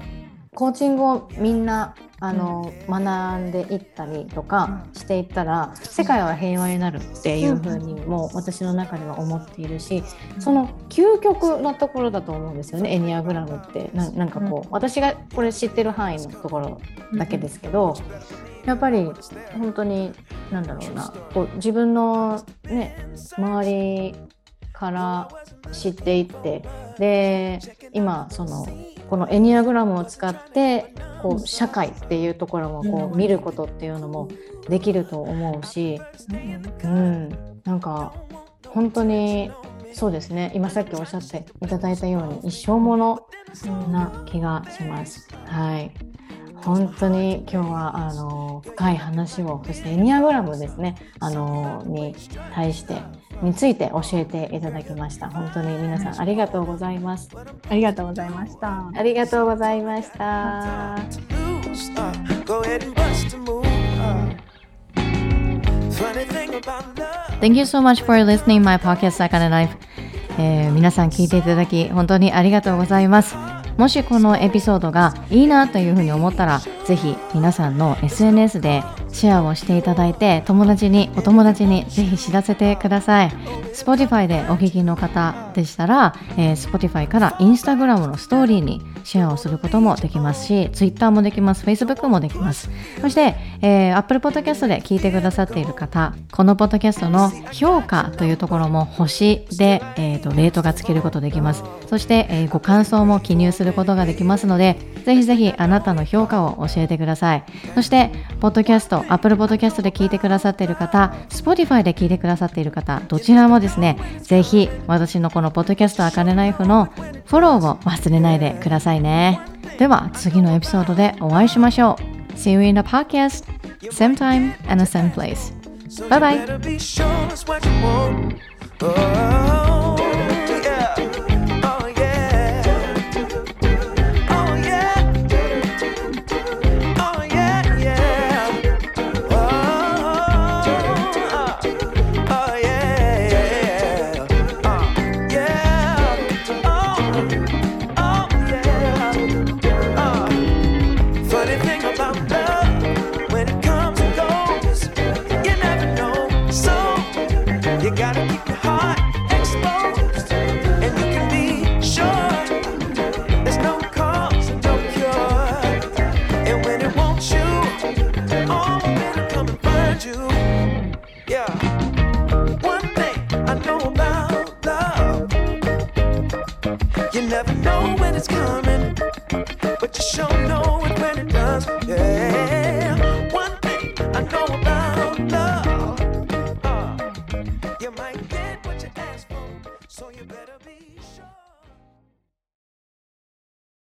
コーチングをみんな学んでいったりとかしていったら世界は平和になるっていう風にも私の中では思っているし、その究極のところだと思うんですよね、エニアグラムって。なんかこう私がこれ知ってる範囲のところだけですけど、やっぱり本当になんだろうな、こう自分のね周りから知っていって、で今このエニアグラムを使ってこう社会っていうところもこう見ることっていうのもできると思うし、なんか本当にそうですね、今さっきおっしゃっていただいたように一生ものな気がします、はい、本当に今日は深い話を、そしてエニアグラムですねに対してについて教えていただきました。本当に皆さんありがとうございます。ありがとうございました。ありがとうございました。Thank you so much for listening my podcast Second Life、皆さん聞いていただき本当にありがとうございます。もしこのエピソードがいいなというふうに思ったら、ぜひ皆さんの SNS でシェアをしていただいて、お友達にぜひ知らせてください。 Spotify でお聞きの方でしたら、Spotify から Instagram のストーリーにシェアをすることもできますし、 Twitter もできます、 Facebook もできます。そして、Apple Podcast で聞いてくださっている方、このポッドキャストの評価というところも星で、レートがつけることできます。そして、ご感想も記入することができますので、ぜひぜひあなたの評価を教えてください。そしてポッドキャスト、Apple Podcast で聞いてくださっている方、Spotify で聞いてくださっている方、どちらもですね、ぜひ私のこのポッドキャストあかねナイフのフォローを忘れないでくださいね。では次のエピソードでお会いしましょう。 See you in the podcast same time and the same place. Bye bye. Never know when it's coming, but you sure know.